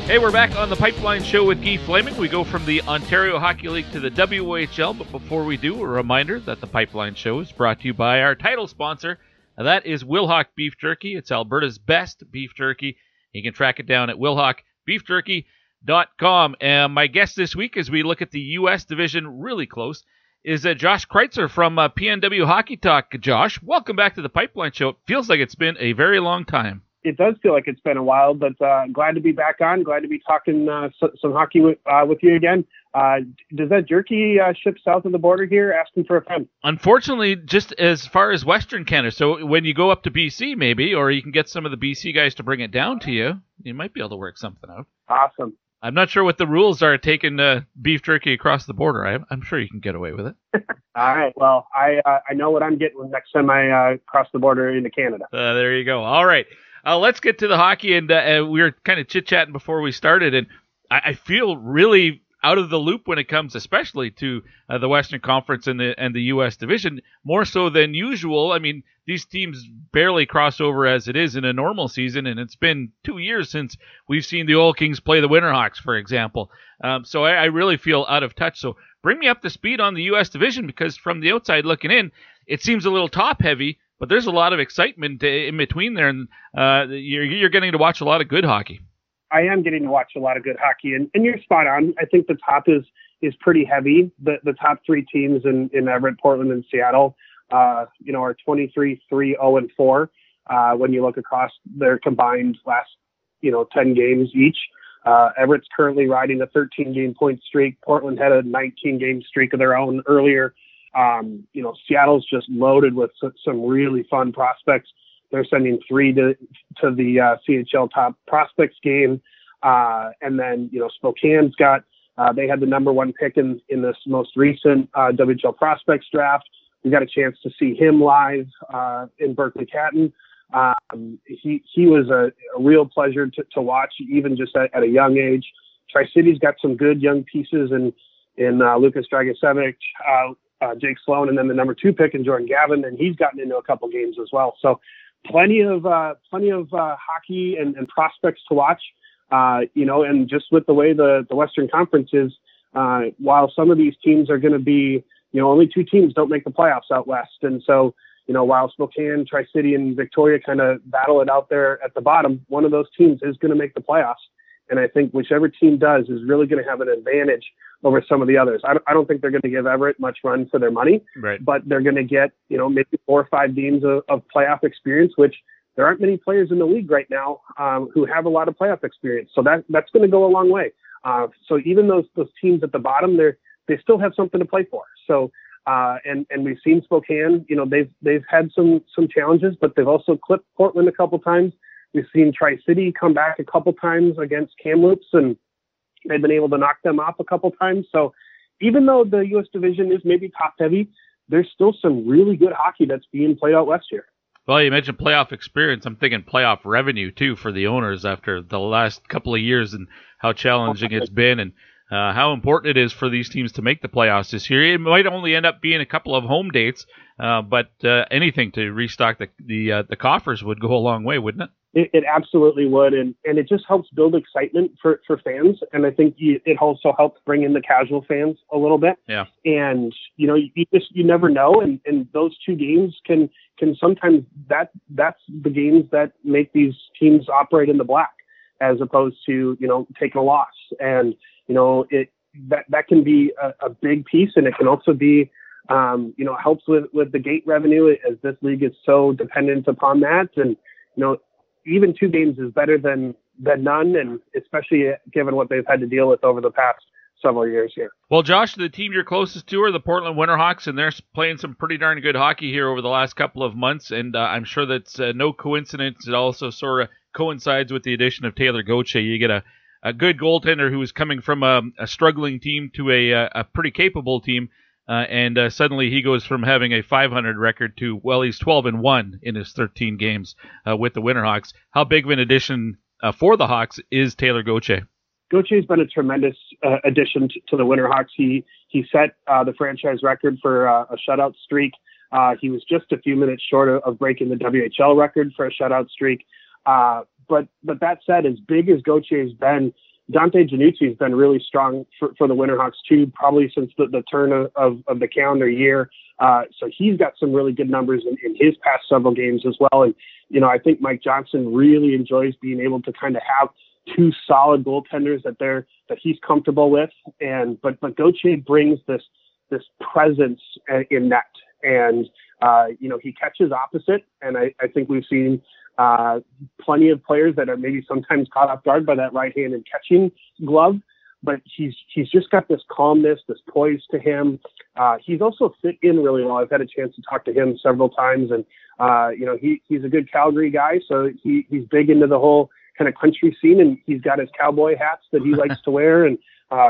Hey, we're back on the Pipeline Show with Guy Flaming. We go from the Ontario Hockey League to the WHL, but before we do, a reminder that the Pipeline Show is brought to you by our title sponsor, and that is Wilhock Beef Jerky. It's Alberta's best beef jerky. You can track it down at wilhockbeefjerky.com. And my guest this week, as we look at the U.S. division really close, is Josh Kreitzer from PNW Hockey Talk. Josh, welcome back to the Pipeline Show. It feels like it's been a very long time. It does feel like it's been a while, but glad to be back on. Glad to be talking some hockey with you again. Does that jerky ship south of the border here? Asking for a friend. Unfortunately, just as far as Western Canada. So when you go up to BC, maybe, or you can get some of the BC guys to bring it down to you, you might be able to work something out. Awesome. I'm not sure what the rules are taking beef jerky across the border. I'm sure you can get away with it. All right. Well, I know what I'm getting next time I cross the border into Canada. There you go. All right. Let's get to the hockey, and we were kind of chit-chatting before we started, and I feel really out of the loop when it comes especially to the Western Conference and the U.S. Division, more so than usual. I mean, these teams barely cross over as it is in a normal season, and it's been 2 years since we've seen the Oil Kings play the Winterhawks, for example. So I really feel out of touch. So bring me up to speed on the U.S. Division, because from the outside looking in, it seems a little top-heavy, but there's a lot of excitement in between there, and you're getting to watch a lot of good hockey. I am getting to watch a lot of good hockey, and you're spot on. I think the top is pretty heavy. The top three teams in Everett, Portland, and Seattle, are 23, 3, 0, and 4 when you look across their combined last 10 games each. Everett's currently riding a 13-game point streak. Portland had a 19-game streak of their own earlier. Seattle's just loaded with some really fun prospects. They're sending three to the CHL top prospects game. And then, Spokane's got, they had the number one pick in this most recent WHL prospects draft. We got a chance to see him live in Berkeley-Catton. He was a real pleasure to watch, even just at a young age. Tri-City's got some good young pieces in Lucas Dragicevic, Jake Sloan, and then the number two pick in Jordan Gavin, and he's gotten into a couple games as well. So plenty of hockey and prospects to watch, and just with the way the Western Conference is, while some of these teams are going to be, only two teams don't make the playoffs out West. And so, while Spokane, Tri-City, and Victoria kind of battle it out there at the bottom, one of those teams is going to make the playoffs. And I think whichever team does is really going to have an advantage over some of the others. I don't think they're going to give Everett much run for their money, right, but they're going to get, maybe 4 or 5 games of playoff experience, which there aren't many players in the league right now who have a lot of playoff experience. So that's going to go a long way. So even those teams at the bottom, they still have something to play for. So and we've seen Spokane, they've had some challenges, but they've also clipped Portland a couple times. We've seen Tri-City come back a couple times against Kamloops, and they've been able to knock them off a couple times. So even though the U.S. division is maybe top-heavy, there's still some really good hockey that's being played out West here. Well, you mentioned playoff experience. I'm thinking playoff revenue, too, for the owners after the last couple of years and how challenging it's been and how important it is for these teams to make the playoffs this year. It might only end up being a couple of home dates, but anything to restock the coffers would go a long way, wouldn't it? It absolutely would, and it just helps build excitement for fans, and I think it also helps bring in the casual fans a little bit. Yeah. And you never know, and those two games can sometimes that's the games that make these teams operate in the black as opposed to taking a loss, and that can be a big piece, and it can also be helps with the gate revenue, as this league is so dependent upon that, and even two games is better than none, and especially given what they've had to deal with over the past several years here. Well, Josh, the team you're closest to are the Portland Winterhawks, and they're playing some pretty darn good hockey here over the last couple of months, and I'm sure that's no coincidence. It also sort of coincides with the addition of Taylor Goche. You get a good goaltender who is coming from a struggling team to a pretty capable team, and suddenly he goes from having a .500 record to, well, he's 12-1 in his 13 games with the Winterhawks. How big of an addition for the Hawks is Taylor Goche? Goche's been a tremendous addition to the Winterhawks. He set the franchise record for a shutout streak. He was just a few minutes short of breaking the WHL record for a shutout streak. But that said, as big as Goche's been, Dante Giannucci has been really strong for the Winterhawks too, probably since the turn of the calendar year. So he's got some really good numbers in his past several games as well. And, you know, I think Mike Johnson really enjoys being able to kind of have two solid goaltenders that he's comfortable with. And, but Gauthier brings this presence in net. And, you know, he catches opposite. And I think we've seen plenty of players that are maybe sometimes caught off guard by that right-handed catching glove, but he's just got this calmness, this poise to him. He's also fit in really well. I've had a chance to talk to him several times, and you know, he's a good Calgary guy, so he's big into the whole kind of country scene, and he's got his cowboy hats that he likes to wear. And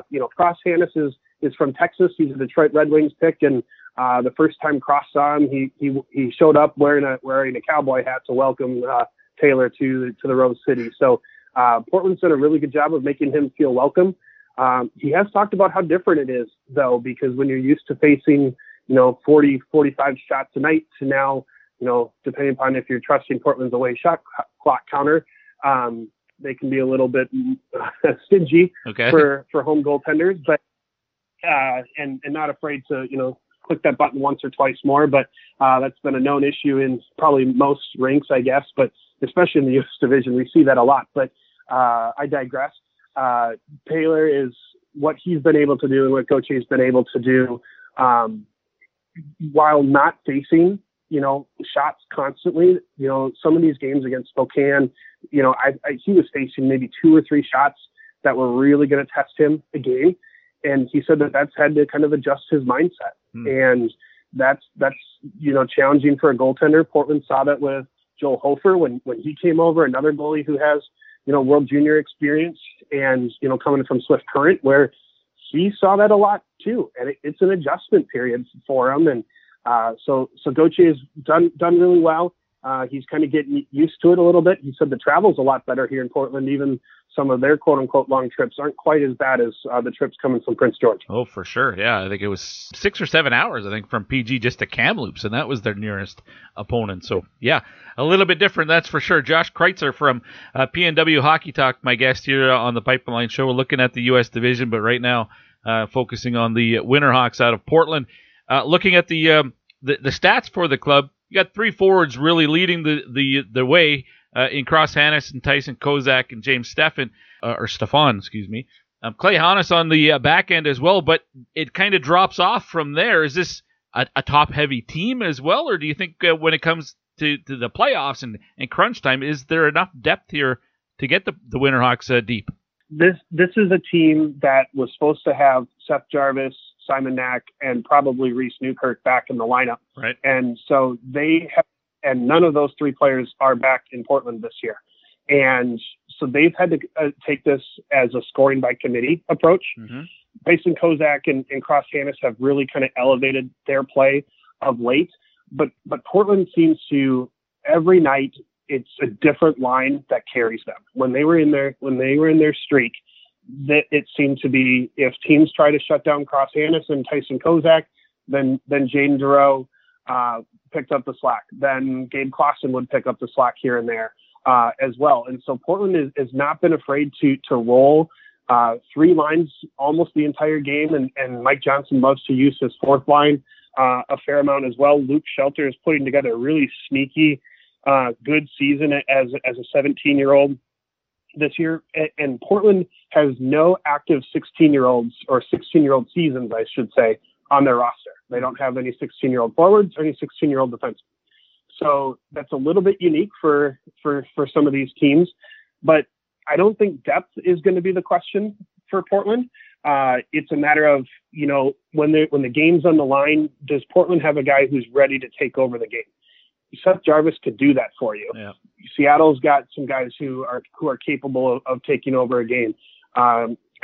you know, Cross Hannes is from Texas. He's a Detroit Red Wings pick, and the first time Cross saw him, he showed up wearing a cowboy hat to welcome Taylor to the Rose City. So Portland's done a really good job of making him feel welcome. He has talked about how different it is, though, because when you're used to facing, you know, 40, 45 shots a night to now, you know, depending upon if you're trusting Portland's away shot clock counter, they can be a little bit stingy for home goaltenders, but and not afraid to, you know, click that button once or twice more. But that's been a known issue in probably most rinks, I guess, but especially in the U.S. division, we see that a lot. But I digress. Taylor is what he's been able to do and what Gauthier has been able to do while not facing, you know, shots constantly. You know, some of these games against Spokane, you know, he was facing maybe two or three shots that were really going to test him a game. And he said that that's had to kind of adjust his mindset. And that's, you know, challenging for a goaltender. Portland saw that with Joel Hofer when he came over, another goalie who has, you know, World Junior experience and, you know, coming from Swift Current, where he saw that a lot too. And it's an adjustment period for him. And so Gauthier has done really well. He's kind of getting used to it a little bit. He said the travel's a lot better here in Portland. Even some of their quote-unquote long trips aren't quite as bad as the trips coming from Prince George. Oh, for sure. Yeah, I think it was 6 or 7 hours, I think, from PG just to Kamloops, and that was their nearest opponent. So, yeah, a little bit different, that's for sure. Josh Kreitzer from PNW Hockey Talk, my guest here on the Pipeline Show. We're looking at the U.S. division, but right now focusing on the Winterhawks out of Portland. Looking at the stats for the club, you got three forwards really leading the way in Cross Hannes and Tyson Kozak and James Stefan, or Stefan, excuse me. Clay Hannes on the back end as well, but it kind of drops off from there. Is this a top-heavy team as well, or do you think when it comes to the playoffs and crunch time, is there enough depth here to get the Winterhawks deep? This is a team that was supposed to have Seth Jarvis, Simon Knack, and probably Reese Newkirk back in the lineup. Right. And so they have, and none of those three players are back in Portland this year. And so they've had to take this as a scoring by committee approach. Mm-hmm. Tyson Kozak and Cross Hannes have really kind of elevated their play of late, but Portland seems to every night, it's a different line that carries them. When they were in their streak, that it seemed to be if teams try to shut down Cross Hannes and Tyson Kozak, then Jaden Durow picked up the slack. Then Gabe Claussen would pick up the slack here and there as well. And so Portland has not been afraid to roll three lines almost the entire game. And Mike Johnson loves to use his fourth line a fair amount as well. Luke Shelter is putting together a really sneaky, good season as a 17-year-old this year, and Portland has no active 16-year-olds or 16-year-old seasons, I should say, on their roster. They don't have any 16-year-old forwards or any 16-year-old defensemen. So that's a little bit unique for some of these teams, but I don't think depth is going to be the question for Portland. It's a matter of, you know, when the game's on the line, does Portland have a guy who's ready to take over the game? Seth Jarvis could do that for you. Yeah. Seattle's got some guys who are capable of taking over a game.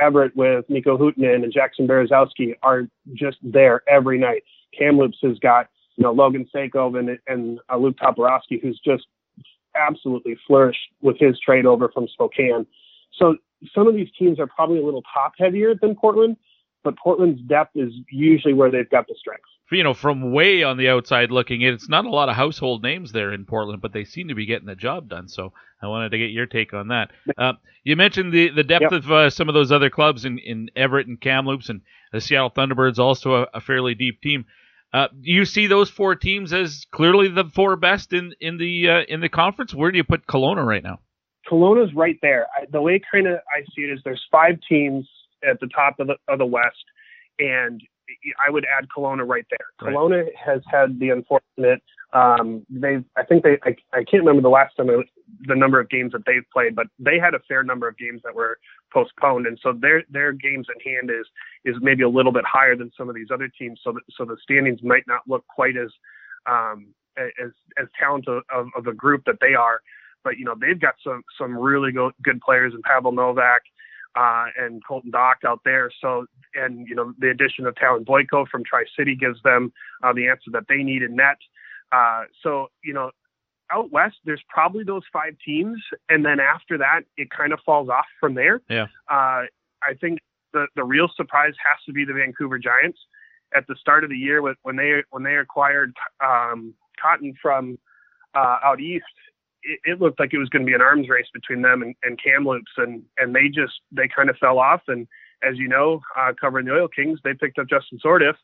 Everett with Mikko Huhtinen and Jackson Berezowski are just there every night. Kamloops has got, you know, Logan Sankov and Luke Toporowski, who's just absolutely flourished with his trade over from Spokane. So some of these teams are probably a little top heavier than Portland, but Portland's depth is usually where they've got the strength. you know, from way on the outside looking in, it's not a lot of household names there in Portland, but they seem to be getting the job done. So I wanted to get your take on that. You mentioned the depth of some of those other clubs in Everett and Kamloops, and the Seattle Thunderbirds, also a fairly deep team. Do you see those four teams as clearly the four best in the conference? Where do you put Kelowna right now? Kelowna's right there. The way kind of I see it is there's five teams at the top of the West, and I would add Kelowna right there. Right. Kelowna has had the unfortunate I can't remember the last time the number of games that they've played, but they had a fair number of games that were postponed, and so their games at hand is maybe a little bit higher than some of these other teams. So the standings might not look quite as talented of a group that they are, but you know they've got some really good players in Pavel Novak and Colton Dock out there. So, and you know the addition of Talon Boyko from Tri-City gives them the answer that they need in net. So, you know, out West, there's probably those five teams. And then after that, it kind of falls off from there. Yeah. I think the real surprise has to be the Vancouver Giants. At the start of the year when they acquired Cotton from out East, it looked like it was going to be an arms race between them and Kamloops. And they kind of fell off. And as you know, covering the Oil Kings, they picked up Justin Sordiff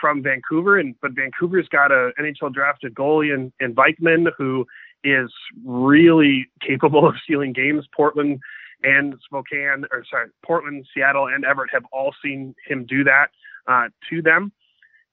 from Vancouver, but Vancouver's got a NHL drafted goalie in Vikeman, who is really capable of stealing games. Portland, Seattle, and Everett have all seen him do that to them,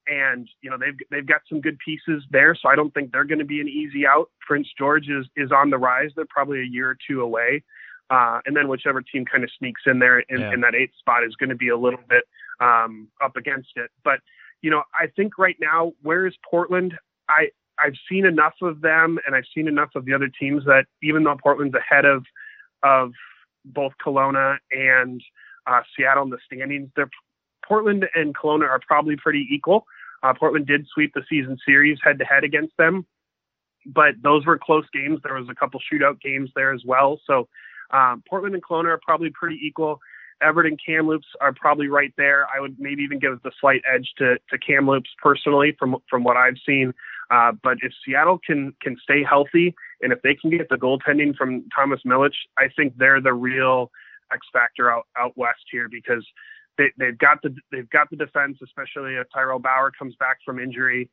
and you know they've got some good pieces there. So I don't think they're going to be an easy out. Prince George is on the rise. They're probably a year or two away, and then whichever team kind of sneaks in there in that eighth spot is going to be a little bit up against it, but. You know, I think right now, where is Portland? I've seen enough of them, and I've seen enough of the other teams that even though Portland's ahead of both Kelowna and Seattle in the standings, Portland and Kelowna are probably pretty equal. Portland did sweep the season series head-to-head against them, but those were close games. There was a couple shootout games there as well. So Portland and Kelowna are probably pretty equal. Everett and Kamloops are probably right there. I would maybe even give the slight edge to Kamloops personally from what I've seen. But if Seattle can stay healthy, and if they can get the goaltending from Thomas Milich, I think they're the real X factor out West here, because they've got the defense, especially if Tyrell Bauer comes back from injury.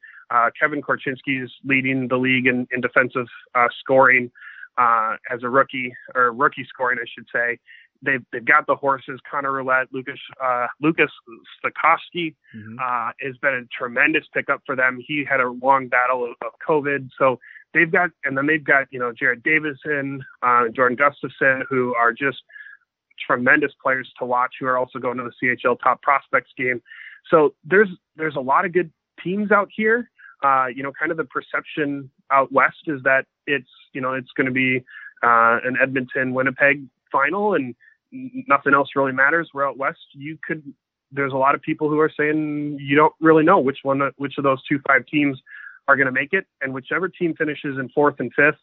Kevin Korchinski is leading the league in defensive scoring as a rookie, or rookie scoring, I should say. They've got the horses. Connor Roulette, Lucas Stokowski has been a tremendous pickup for them. He had a long battle of COVID, so they've got you know Jared Davison, Jordan Gustafson, who are just tremendous players to watch, who are also going to the CHL Top Prospects game. So there's a lot of good teams out here. You know, kind of the perception out West is that it's going to be an Edmonton, Winnipeg final, and nothing else really matters. We're out West. There's a lot of people who are saying you don't really know which of those 2-5 teams are going to make it, and whichever team finishes in 4th and 5th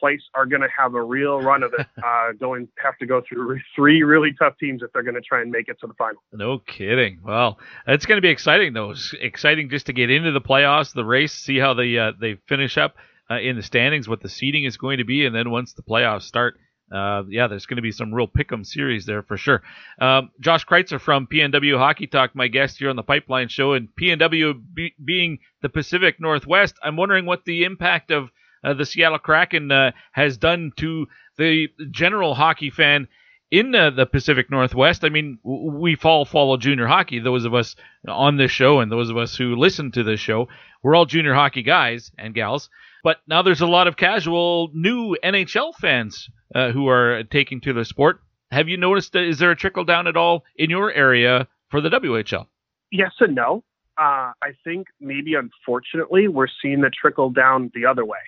place are going to have a real run of it. Have to go through 3 really tough teams if they're going to try and make it to the final. No kidding. Well, it's going to be exciting though. It's exciting just to get into the playoffs, the race, see how they finish up in the standings, what the seeding is going to be, and then once the playoffs start. There's going to be some real pick'em series there for sure. Josh Kreitzer from PNW Hockey Talk, my guest here on the Pipeline Show, and PNW being the Pacific Northwest, I'm wondering what the impact of the Seattle Kraken has done to the general hockey fan in the Pacific Northwest. I mean, we follow junior hockey. Those of us on this show and those of us who listen to this show, we're all junior hockey guys and gals. But now there's a lot of casual new NHL fans who are taking to the sport. Have you noticed, is there a trickle down at all in your area for the WHL? Yes and no. I think maybe unfortunately we're seeing the trickle down the other way,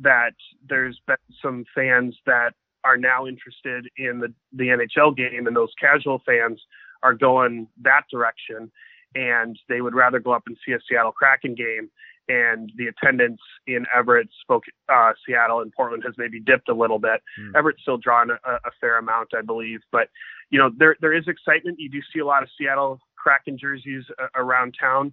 that there's been some fans that are now interested in the NHL game, and those casual fans are going that direction, and they would rather go up and see a Seattle Kraken game. And the attendance in Everett, Seattle, and Portland has maybe dipped a little bit. Everett's still drawn a fair amount, I believe. But, you know, there is excitement. You do see a lot of Seattle cracking jerseys around town.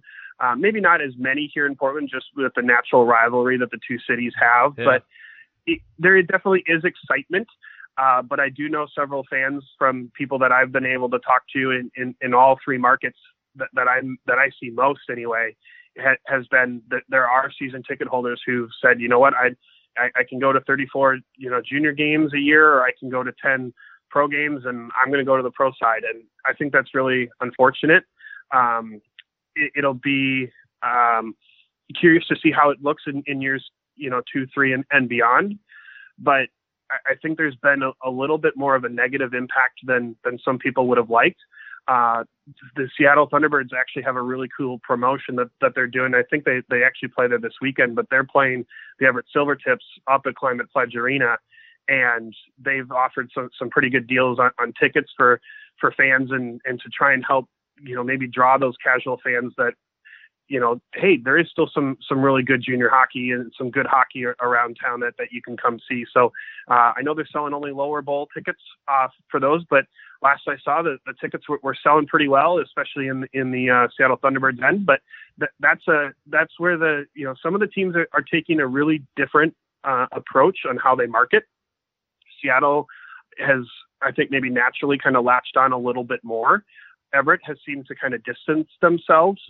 Maybe not as many here in Portland, just with the natural rivalry that the two cities have. Yeah. But there definitely is excitement. But I do know several fans from people that I've been able to talk to in all three markets that I see most anyway, has been that there are season ticket holders who've said, you know what, I can go to 34, junior games a year, or I can go to 10 pro games, and I'm going to go to the pro side. And I think that's really unfortunate. It'll be curious to see how it looks in years, 2, 3 and beyond. But I think there's been a little bit more of a negative impact than some people would have liked. The Seattle Thunderbirds actually have a really cool promotion that they're doing. I think they actually play there this weekend, but they're playing the Everett Silvertips up at Climate Pledge Arena, and they've offered some pretty good deals on tickets for fans and to try and help, maybe draw those casual fans that, hey, there is still some really good junior hockey and some good hockey around town that you can come see. So I know they're selling only lower bowl tickets for those, but last I saw the tickets were selling pretty well, especially in the Seattle Thunderbirds end. But that's where some of the teams are taking a really different approach on how they market. Seattle has, I think, maybe naturally kind of latched on a little bit more. Everett has seemed to kind of distance themselves,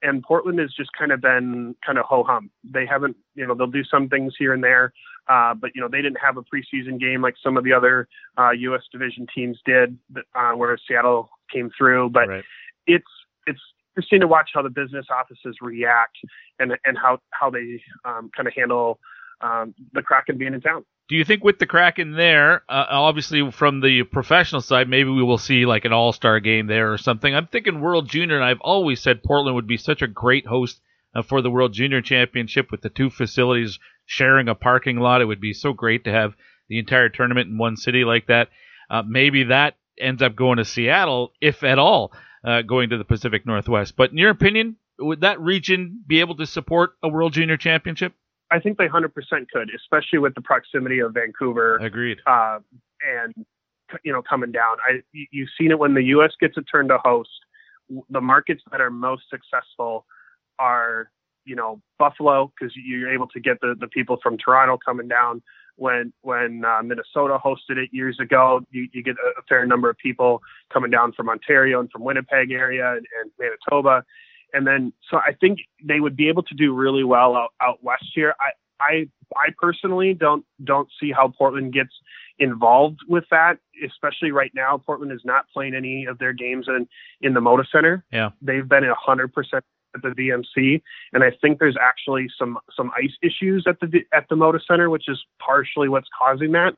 and Portland has just kind of been kind of ho-hum. They haven't, they'll do some things here and there, but, they didn't have a preseason game like some of the other U.S. division teams did, where Seattle came through. But right. It's interesting to watch how the business offices react and how they kind of handle the Kraken being in town. Do you think with the Kraken there, obviously from the professional side, maybe we will see like an all-star game there or something? I'm thinking World Junior, and I've always said Portland would be such a great host for the World Junior Championship, with the two facilities sharing a parking lot. It would be so great to have the entire tournament in one city like that. Maybe that ends up going to Seattle, if at all, going to the Pacific Northwest. But in your opinion, would that region be able to support a World Junior Championship? I think they 100% could, especially with the proximity of Vancouver. Agreed. And coming down, you've seen it when the U.S. gets a turn to host. The markets that are most successful are, Buffalo, because you're able to get the people from Toronto coming down. When Minnesota hosted it years ago, you get a fair number of people coming down from Ontario and from Winnipeg area and Manitoba. And then, so I think they would be able to do really well out west here. I personally don't see how Portland gets involved with that, especially right now. Portland is not playing any of their games in the Moda Center. Yeah, they've been 100% at the VMC, and I think there's actually some ice issues at the Moda Center, which is partially what's causing that.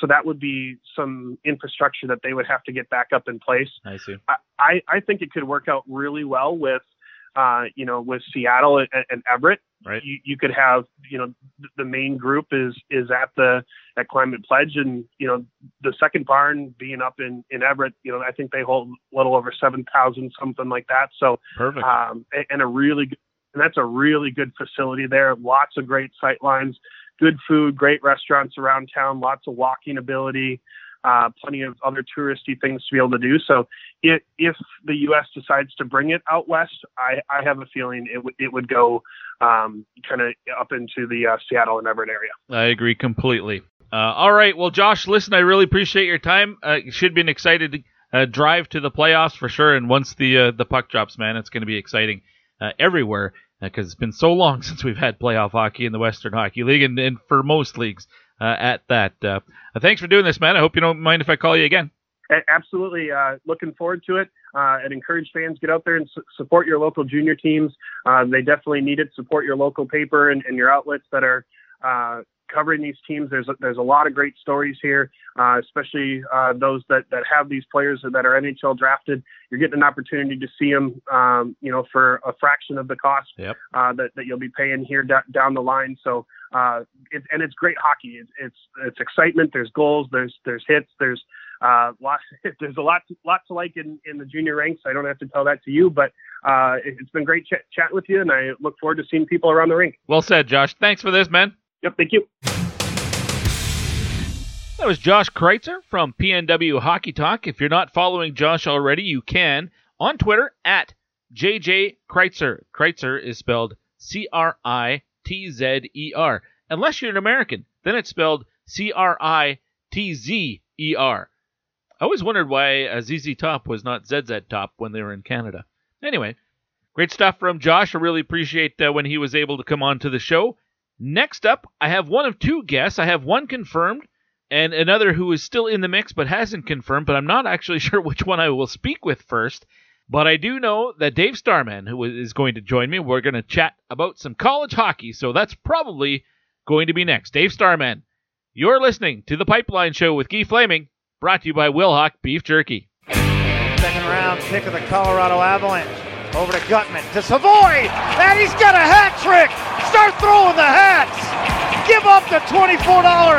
So that would be some infrastructure that they would have to get back up in place. I see. I think it could work out really well with Seattle and Everett. Right. You could have, the main group is at Climate Pledge, and, the second barn being up in Everett, I think they hold a little over 7,000, something like that. So, perfect. And that's a really good facility there. Lots of great sight lines, good food, great restaurants around town, lots of walking ability, plenty of other touristy things to be able to do. So if the U.S. decides to bring it out west, I have a feeling it would go kind of up into the Seattle and Everett area. I agree completely. All right. Well, Josh, listen, I really appreciate your time. It should be an exciting drive to the playoffs for sure. And once the puck drops, man, it's going to be exciting everywhere, because it's been so long since we've had playoff hockey in the Western Hockey League and for most leagues. Thanks for doing this, man. I hope you don't mind if I call you again. Absolutely. Looking forward to it. And encourage fans, get out there and support your local junior teams. They definitely need it. Support your local paper and your outlets that are covering these teams. There's a lot of great stories here, especially those that have these players that are NHL drafted. You're getting an opportunity to see them, for a fraction of the cost. Yep. that you'll be paying here down the line. So. And it's great hockey. It's excitement. There's goals. There's hits. There's lots to like in the junior ranks. I don't have to tell that to you, but it's been great chatting with you, and I look forward to seeing people around the rink. Well said, Josh. Thanks for this, man. Yep. Thank you. That was Josh Kreitzer from PNW Hockey Talk. If you're not following Josh already, you can on Twitter at JJ Kreitzer. Kreitzer is spelled C-R-I-T-Z-E-R. Unless you're an American, then it's spelled C-R-I-T-Z-E-R. I always wondered why ZZ Top was not ZZ Top when they were in Canada. Anyway, great stuff from Josh. I really appreciate when he was able to come on to the show. Next up, I have one of two guests. I have one confirmed and another who is still in the mix but hasn't confirmed, but I'm not actually sure which one I will speak with first. But I do know that Dave Starman, who is going to join me, we're going to chat about some college hockey, so that's probably going to be next. Dave Starman, you're listening to The Pipeline Show with Guy Flaming. Brought to you by Wilhock Beef Jerky. Second round pick of the Colorado Avalanche. Over to Gutman, to Savoy, and he's got a hat trick. Start throwing the hats. Give up the $24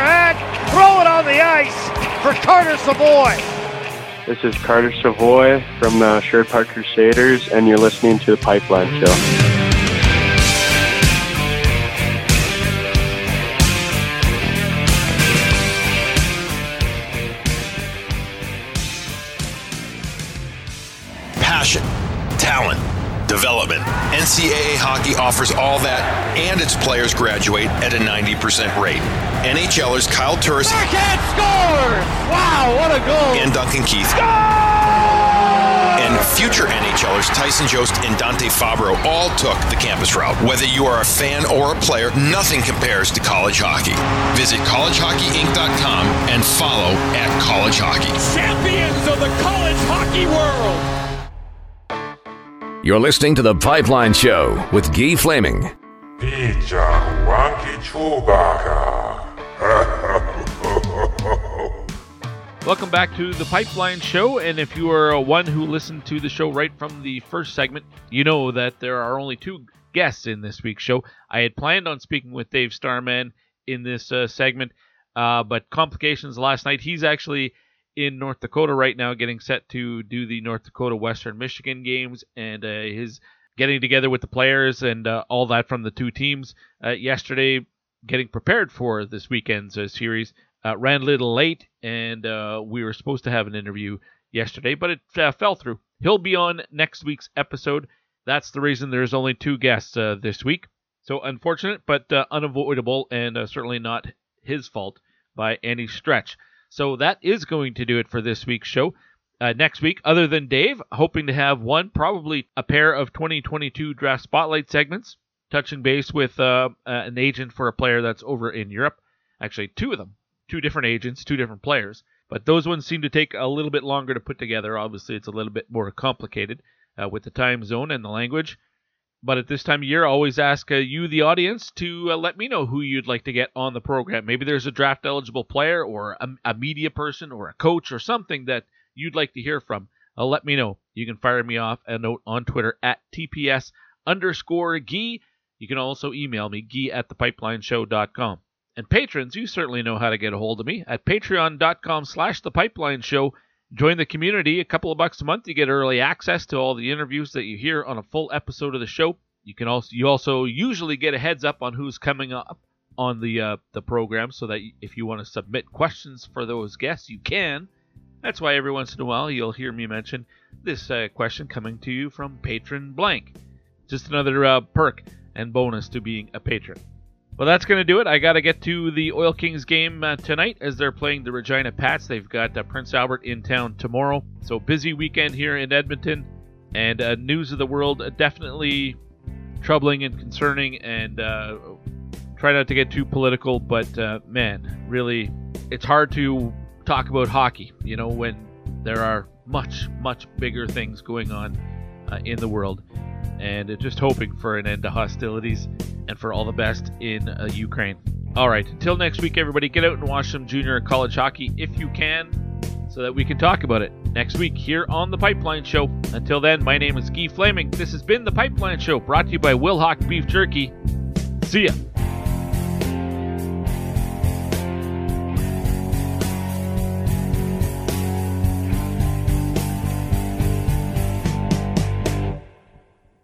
hat. Throw it on the ice for Carter Savoy. This is Carter Savoy from the Sherwood Park Crusaders, and you're listening to The Pipeline Show. Talent, development. NCAA hockey offers all that, and its players graduate at a 90% rate. NHLers Kyle Turris. Backhand score! Wow, what a goal! And Duncan Keith. Score! And future NHLers Tyson Jost and Dante Fabro all took the campus route. Whether you are a fan or a player, nothing compares to college hockey. Visit collegehockeyinc.com and follow at college hockey. Champions of the college hockey world! You're listening to The Pipeline Show with Guy Flaming. Welcome back to The Pipeline Show, and if you are one who listened to the show right from the first segment, you know that there are only two guests in this week's show. I had planned on speaking with Dave Starman in this segment, but complications last night. He's actually in North Dakota right now, getting set to do the North Dakota Western Michigan games, and his getting together with the players and all that from the two teams yesterday, getting prepared for this weekend's series. Ran a little late, and we were supposed to have an interview yesterday, but it fell through. He'll be on next week's episode. That's the reason there's only two guests this week. So unfortunate, but unavoidable, and certainly not his fault by any stretch. So that is going to do it for this week's show. Next week, other than Dave, hoping to have one, probably a pair of 2022 Draft Spotlight segments, touching base with an agent for a player that's over in Europe. Actually, two of them. Two different agents, two different players. But those ones seem to take a little bit longer to put together. Obviously, it's a little bit more complicated with the time zone and the language. But at this time of year, I always ask you, the audience, to let me know who you'd like to get on the program. Maybe there's a draft-eligible player or a media person or a coach or something that you'd like to hear from. Let me know. You can fire me off a note on Twitter at TPS_Guy. You can also email me, guy@thepipelineshow.com. And patrons, you certainly know how to get a hold of me at patreon.com/thepipeline show. Join the community. A couple of bucks a month, you get early access to all the interviews that you hear on a full episode of the show. You can also usually get a heads up on who's coming up on the program, so that if you want to submit questions for those guests, you can. That's why every once in a while you'll hear me mention this question coming to you from patron blank. Just another perk and bonus to being a patron. Well, that's going to do it. I got to get to the Oil Kings game tonight as they're playing the Regina Pats. They've got Prince Albert in town tomorrow. So busy weekend here in Edmonton. And news of the world definitely troubling and concerning. And try not to get too political, but man, really, it's hard to talk about hockey, you know, when there are much, much bigger things going on in the world. And just hoping for an end to hostilities and for all the best in Ukraine. All right, until next week, everybody, get out and watch some junior and college hockey if you can, so that we can talk about it next week here on The Pipeline Show. Until then, my name is Guy Flaming. This has been The Pipeline Show, brought to you by Wilhock Beef Jerky. See ya.